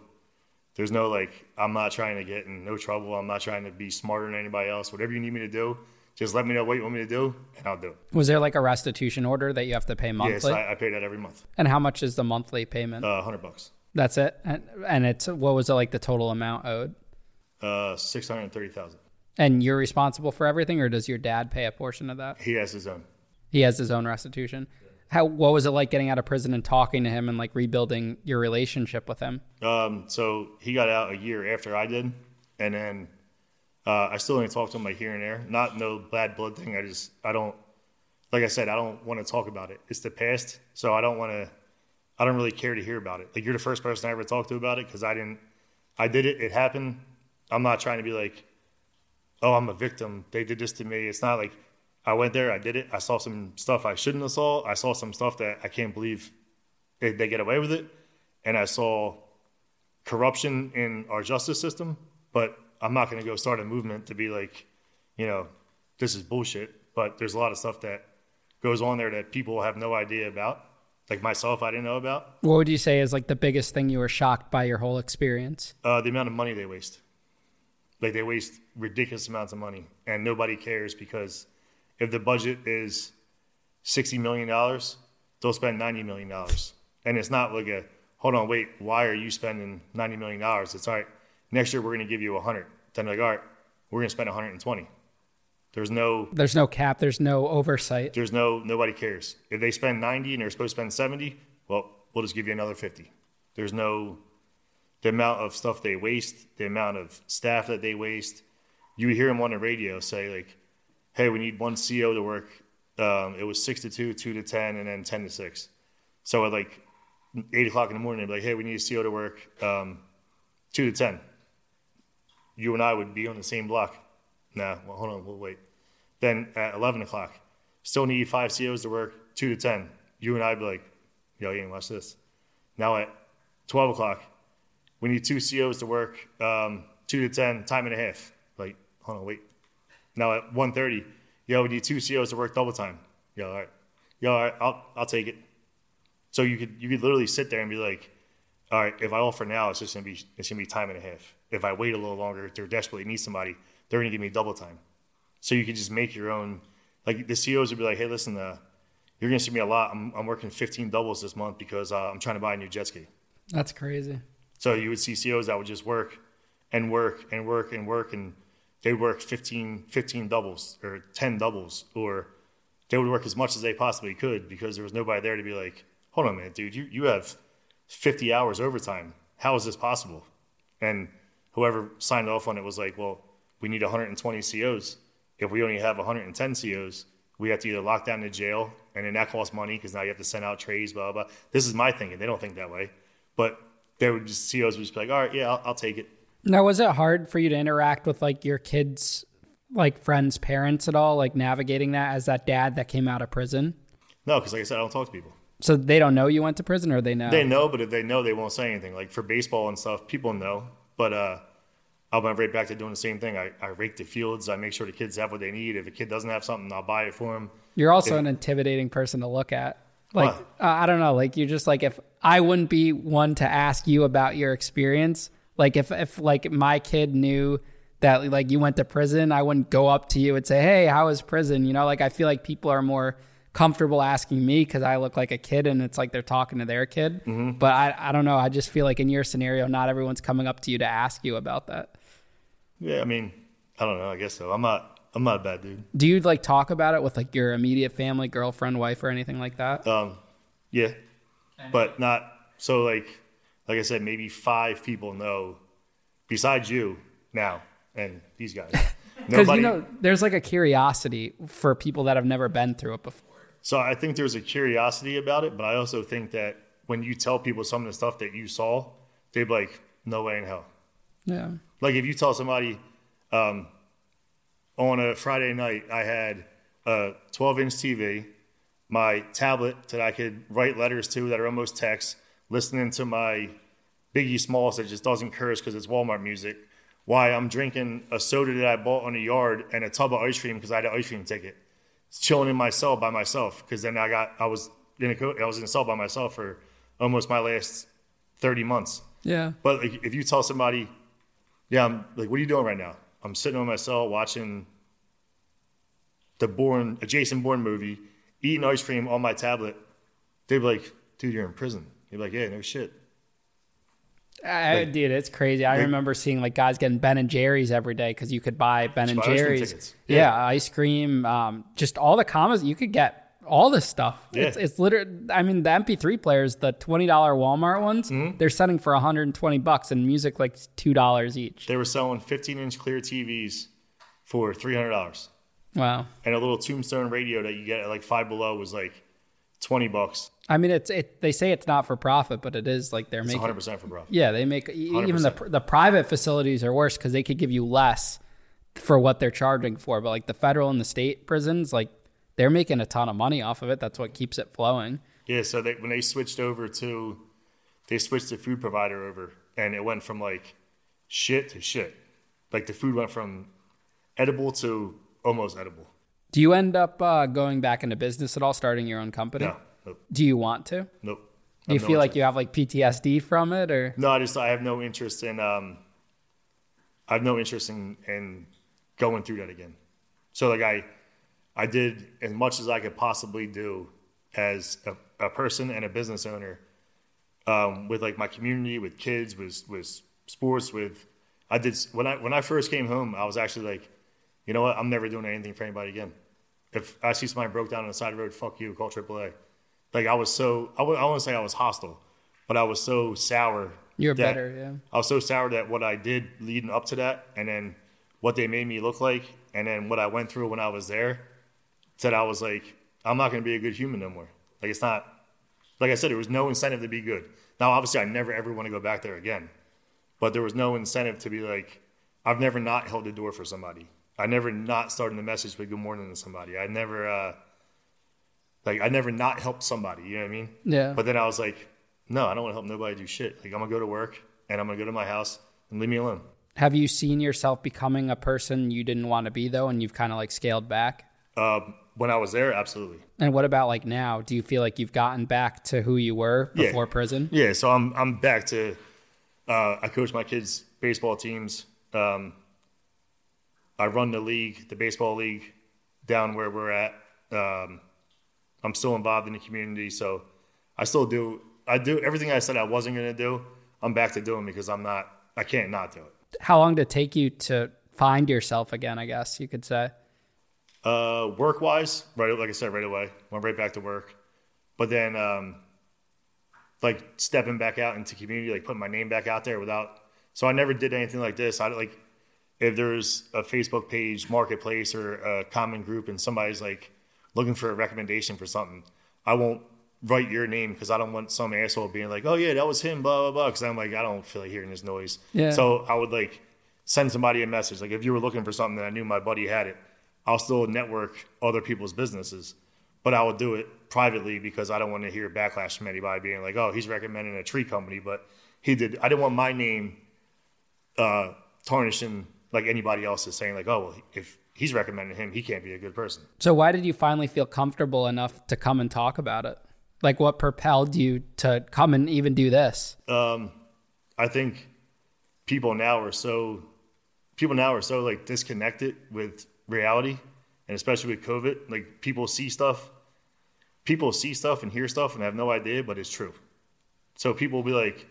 there's no like, I'm not trying to get in no trouble. I'm not trying to be smarter than anybody else. Whatever you need me to do, just let me know what you want me to do, and I'll do it. Was there like a restitution order that you have to pay monthly? Yes, yeah, so I, I pay that every month. And how much is the monthly payment? Uh, one hundred bucks. That's it. And, and it's, what was it like the total amount owed? Uh, six hundred thirty thousand dollars. And you're responsible for everything, or does your dad pay a portion of that? He has his own. He has his own restitution. Yeah. How, what was it like getting out of prison and talking to him and like rebuilding your relationship with him? Um, so he got out a year after I did. And then, uh, I still only talk to him like here and there, not no bad blood thing. I just, I don't, like I said, I don't want to talk about it. It's the past. So I don't want to, I don't really care to hear about it. Like, you're the first person I ever talked to about it because I didn't, I did it, it happened. I'm not trying to be like, oh, I'm a victim. They did this to me. It's not like I went there, I did it. I saw some stuff I shouldn't have saw. I saw some stuff that I can't believe they, they get away with it. And I saw corruption in our justice system, but I'm not going to go start a movement to be like, you know, this is bullshit. But there's a lot of stuff that goes on there that people have no idea about. Like myself, I didn't know about. What would you say is like the biggest thing you were shocked by your whole experience? Uh, the amount of money they waste. Like they waste ridiculous amounts of money and nobody cares, because if the budget is sixty million dollars, they'll spend ninety million dollars. And it's not like a, hold on, wait, why are you spending ninety million dollars? It's all right, next year we're going to give you one hundred. Then they're like, all right, we're going to spend one hundred twenty. There's no, there's no cap. There's no oversight. There's no, nobody cares. If they spend ninety and they're supposed to spend seventy, well, we'll just give you another fifty. There's no, the amount of stuff they waste, the amount of staff that they waste. You hear them on the radio say like, hey, we need one C O to work. Um, it was six to two, two to ten, and then ten to six. So at like eight o'clock in the morning, they'd be like, hey, we need a C O to work um, two to ten. You and I would be on the same block. Nah, well, hold on, we'll wait. Then at eleven o'clock, still need five C Os to work, two to ten. You and I would be like, yo, Ian, watch this. Now at twelve o'clock, we need two C Os to work, um, two to ten, time and a half. Like, hold on, wait. Now at one thirty, yo, we need two C Os to work double time. Yo, all right. Yo, all right, I'll, I'll take it. So you could you could literally sit there and be like, all right, if I offer now, it's just going to be it's gonna be time and a half. If I wait a little longer, if they desperately need somebody, they're going to give me double time. So you can just make your own, like the C Os would be like, hey, listen, uh, you're going to see me a lot. I'm, I'm working fifteen doubles this month because uh, I'm trying to buy a new jet ski. That's crazy. So you would see C Os that would just work and work and work and work. And they would work fifteen, fifteen doubles or ten doubles, or they would work as much as they possibly could because there was nobody there to be like, hold on a minute, dude, you, you have fifty hours overtime. How is this possible? And whoever signed off on it was like, well, we need one hundred twenty C Os. If we only have one hundred ten C Os, we have to either lock down the jail, and then that costs money because now you have to send out trays, blah, blah, blah. This is my thinking. They don't think that way. But they would just, C Os would just be like, all right, yeah, I'll, I'll take it. Now, was it hard for you to interact with, like, your kids, like, friends' parents at all, like, navigating that as that dad that came out of prison? No, because, like I said, I don't talk to people. So they don't know you went to prison, or they know? They know, but if they know, they won't say anything. Like, for baseball and stuff, people know. But, uh... I'll be right back to doing the same thing. I, I rake the fields. I make sure the kids have what they need. If a kid doesn't have something, I'll buy it for them. You're also if, an intimidating person to look at. Like, huh. uh, I don't know. Like, you're just like, if I wouldn't be one to ask you about your experience. Like, if, if like my kid knew that like you went to prison, I wouldn't go up to you and say, hey, how was prison? You know, like I feel like people are more comfortable asking me because I look like a kid and it's like they're talking to their kid. Mm-hmm. But I, I don't know. I just feel like in your scenario, not everyone's coming up to you to ask you about that. Yeah, I mean, I don't know. I guess so. I'm not I'm not a bad dude. Do you like talk about it with like your immediate family, girlfriend, wife, or anything like that? Um, yeah, okay. But not so like like I said, maybe five people know besides you now and these guys. Because, you know, there's like a curiosity for people that have never been through it before. So I think there's a curiosity about it, but I also think that when you tell people some of the stuff that you saw, they'd be like, no way in hell. Yeah. Like if you tell somebody um, on a Friday night, I had a twelve-inch T V, my tablet that I could write letters to that are almost text, listening to my Biggie Smalls that just doesn't curse because it's Walmart music. Why I'm drinking a soda that I bought on the yard and a tub of ice cream because I had an ice cream ticket. It's chilling in my cell by myself because then I got I was in a co- I was in a cell by myself for almost my last thirty months. Yeah. But like, if you tell somebody, yeah, I'm like, what are you doing right now? I'm sitting on my cell watching the Bourne, a Jason Bourne movie, eating ice cream on my tablet. They'd be like, dude, you're in prison. You'd be like, yeah, no shit. I, like, dude, it's crazy. I like, remember seeing like guys getting Ben and Jerry's every day because you could buy Ben and buy Jerry's, ice yeah. yeah, ice cream, um, just all the commas. You could get all this stuff. Yeah. It's it's literally. I mean, the M P three players, the twenty dollar Walmart ones, mm-hmm. they're selling for one hundred and twenty bucks, and music like two dollars each. They were selling fifteen inch clear T Vs for three hundred dollars. Wow! And a little Tombstone radio that you get at like Five Below was like twenty bucks. I mean, it's it. They say it's not for profit, but it is like they're it's making one hundred percent for profit. Yeah, they make one hundred percent. Even the the private facilities are worse because they could give you less for what they're charging for. But like the federal and the state prisons, like they're making a ton of money off of it. That's what keeps it flowing. Yeah. So they, when they switched over to, they switched the food provider over, and it went from like shit to shit. Like the food went from edible to almost edible. Do you end up uh, going back into business at all? Starting your own company? No. Nope. Do you want to? Nope. Do you feel no like you have like P T S D from it, or no? I just I have no interest in um. I have no interest in, in going through that again. So like I, I did as much as I could possibly do as a, a person and a business owner, um, with like my community, with kids, with with sports, with I did when I when I first came home, I was actually like, you know what, I'm never doing anything for anybody again. If I see somebody broke down on the side of the road, fuck you, call triple A. Like I was so, I wouldn't want to say I was hostile, but I was so sour. You're that, better, yeah. I was so sour that what I did leading up to that and then what they made me look like and then what I went through when I was there, that I was like, I'm not going to be a good human no more. Like it's not, like I said, there was no incentive to be good. Now, obviously, I never ever want to go back there again, but there was no incentive to be like, I've never not held the door for somebody. I never not started the message with good morning to somebody. I never... uh Like, I never not helped somebody, you know what I mean? Yeah. But then I was like, no, I don't want to help nobody do shit. Like, I'm going to go to work, and I'm going to go to my house, and leave me alone. Have you seen yourself becoming a person you didn't want to be, though, and you've kind of, like, scaled back? Uh, when I was there, absolutely. And what about, like, now? Do you feel like you've gotten back to who you were before yeah. prison? Yeah, so I'm I'm back to uh, – I coach my kids' baseball teams. Um, I run the league, the baseball league down where we're at. Um I'm still involved in the community, so I still do. I do everything I said I wasn't going to do. I'm back to doing because I'm not. I can't not do it. How long did it take you to find yourself again? I guess you could say. Uh, work-wise, right? Like I said, right away, went right back to work. But then, um, like stepping back out into community, like putting my name back out there without. So I never did anything like this. I like if there's a Facebook page, marketplace, or a common group, and somebody's like looking for a recommendation for something, I won't write your name because I don't want some asshole being like, oh yeah, that was him, blah, blah, blah. Because I'm like, I don't feel like hearing this noise. Yeah. So I would like send somebody a message. Like if you were looking for something that I knew my buddy had it, I'll still network other people's businesses, but I would do it privately because I don't want to hear backlash from anybody being like, oh, he's recommending a tree company, but he did. I didn't want my name uh, tarnishing like anybody else's saying like, oh, well, if he's recommending him, he can't be a good person. So why did you finally feel comfortable enough to come and talk about it? Like what propelled you to come and even do this? Um, I think people now are so, people now are so like disconnected with reality, and especially with COVID, like people see stuff people see stuff and hear stuff and have no idea, but it's true. So people will be like,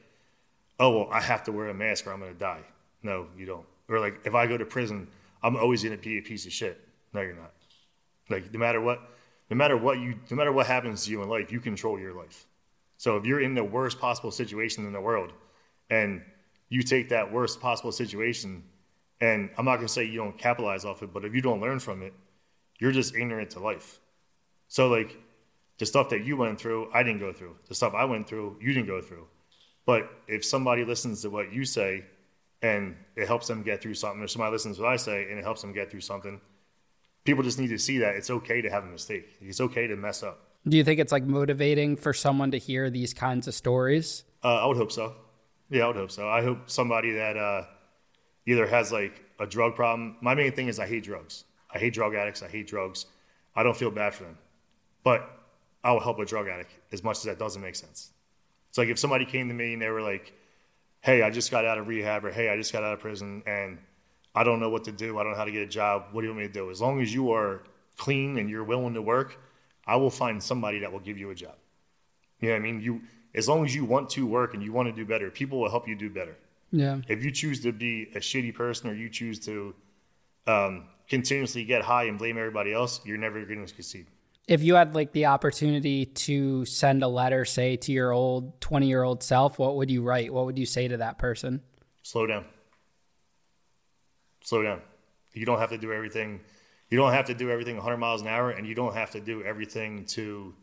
oh, well, I have to wear a mask or I'm going to die. No, you don't. Or like, if I go to prison, I'm always going to be a piece of shit. No, you're not. Like, no matter what, no matter what you, no matter what happens to you in life, you control your life. So if you're in the worst possible situation in the world and you take that worst possible situation, and I'm not going to say you don't capitalize off it, but if you don't learn from it, you're just ignorant to life. So like, the stuff that you went through, I didn't go through. The stuff I went through, you didn't go through. But if somebody listens to what you say and it helps them get through something, or somebody listens to what I say and it helps them get through something, people just need to see that it's okay to have a mistake. It's okay to mess up. Do you think it's like motivating for someone to hear these kinds of stories? Uh, I would hope so. Yeah, I would hope so. I hope somebody that uh, either has like a drug problem. My main thing is I hate drugs. I hate drug addicts. I hate drugs. I don't feel bad for them. But I will help a drug addict as much as that doesn't make sense. It's like if somebody came to me and they were like, hey, I just got out of rehab, or hey, I just got out of prison and I don't know what to do. I don't know how to get a job. What do you want me to do? As long as you are clean and you're willing to work, I will find somebody that will give you a job. You know what I mean? You, as long as you want to work and you want to do better, people will help you do better. Yeah. If you choose to be a shitty person or you choose to um, continuously get high and blame everybody else, you're never going to succeed. If you had like the opportunity to send a letter, say, to your old twenty-year-old self, what would you write? What would you say to that person? Slow down. Slow down. You don't have to do everything. You don't have to do everything one hundred miles an hour, and you don't have to do everything to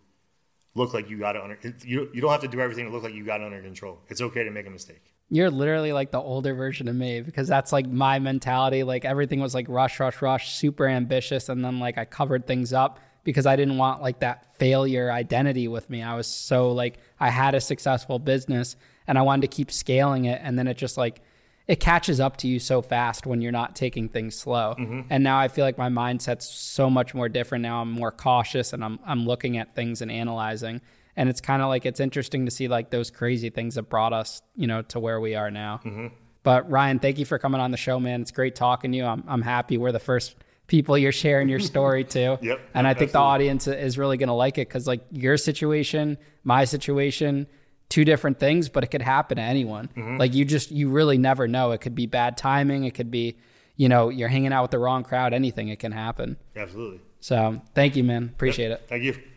look like you got it under. You you don't have to do everything to look like you got it under control. It's okay to make a mistake. You're literally like the older version of me, because that's like my mentality. Like everything was like rush, rush, rush, super ambitious, and then like I covered things up, because I didn't want like that failure identity with me. I was so like, I had a successful business and I wanted to keep scaling it. And then it just like, it catches up to you so fast when you're not taking things slow. Mm-hmm. And now I feel like my mindset's so much more different now. I'm more cautious and I'm I'm looking at things and analyzing. And it's kind of like, it's interesting to see like those crazy things that brought us, you know, to where we are now. Mm-hmm. But Ryan, thank you for coming on the show, man. It's great talking to you. I'm I'm happy we're the first people you're sharing your story to. Yep, yep, and I think absolutely. The audience is really going to like it, because like your situation, my situation, two different things, but it could happen to anyone. Mm-hmm. Like you just, you really never know. It could be bad timing. It could be, you know, you're hanging out with the wrong crowd, anything, it can happen. Absolutely. So thank you, man. Appreciate yep, it. Thank you.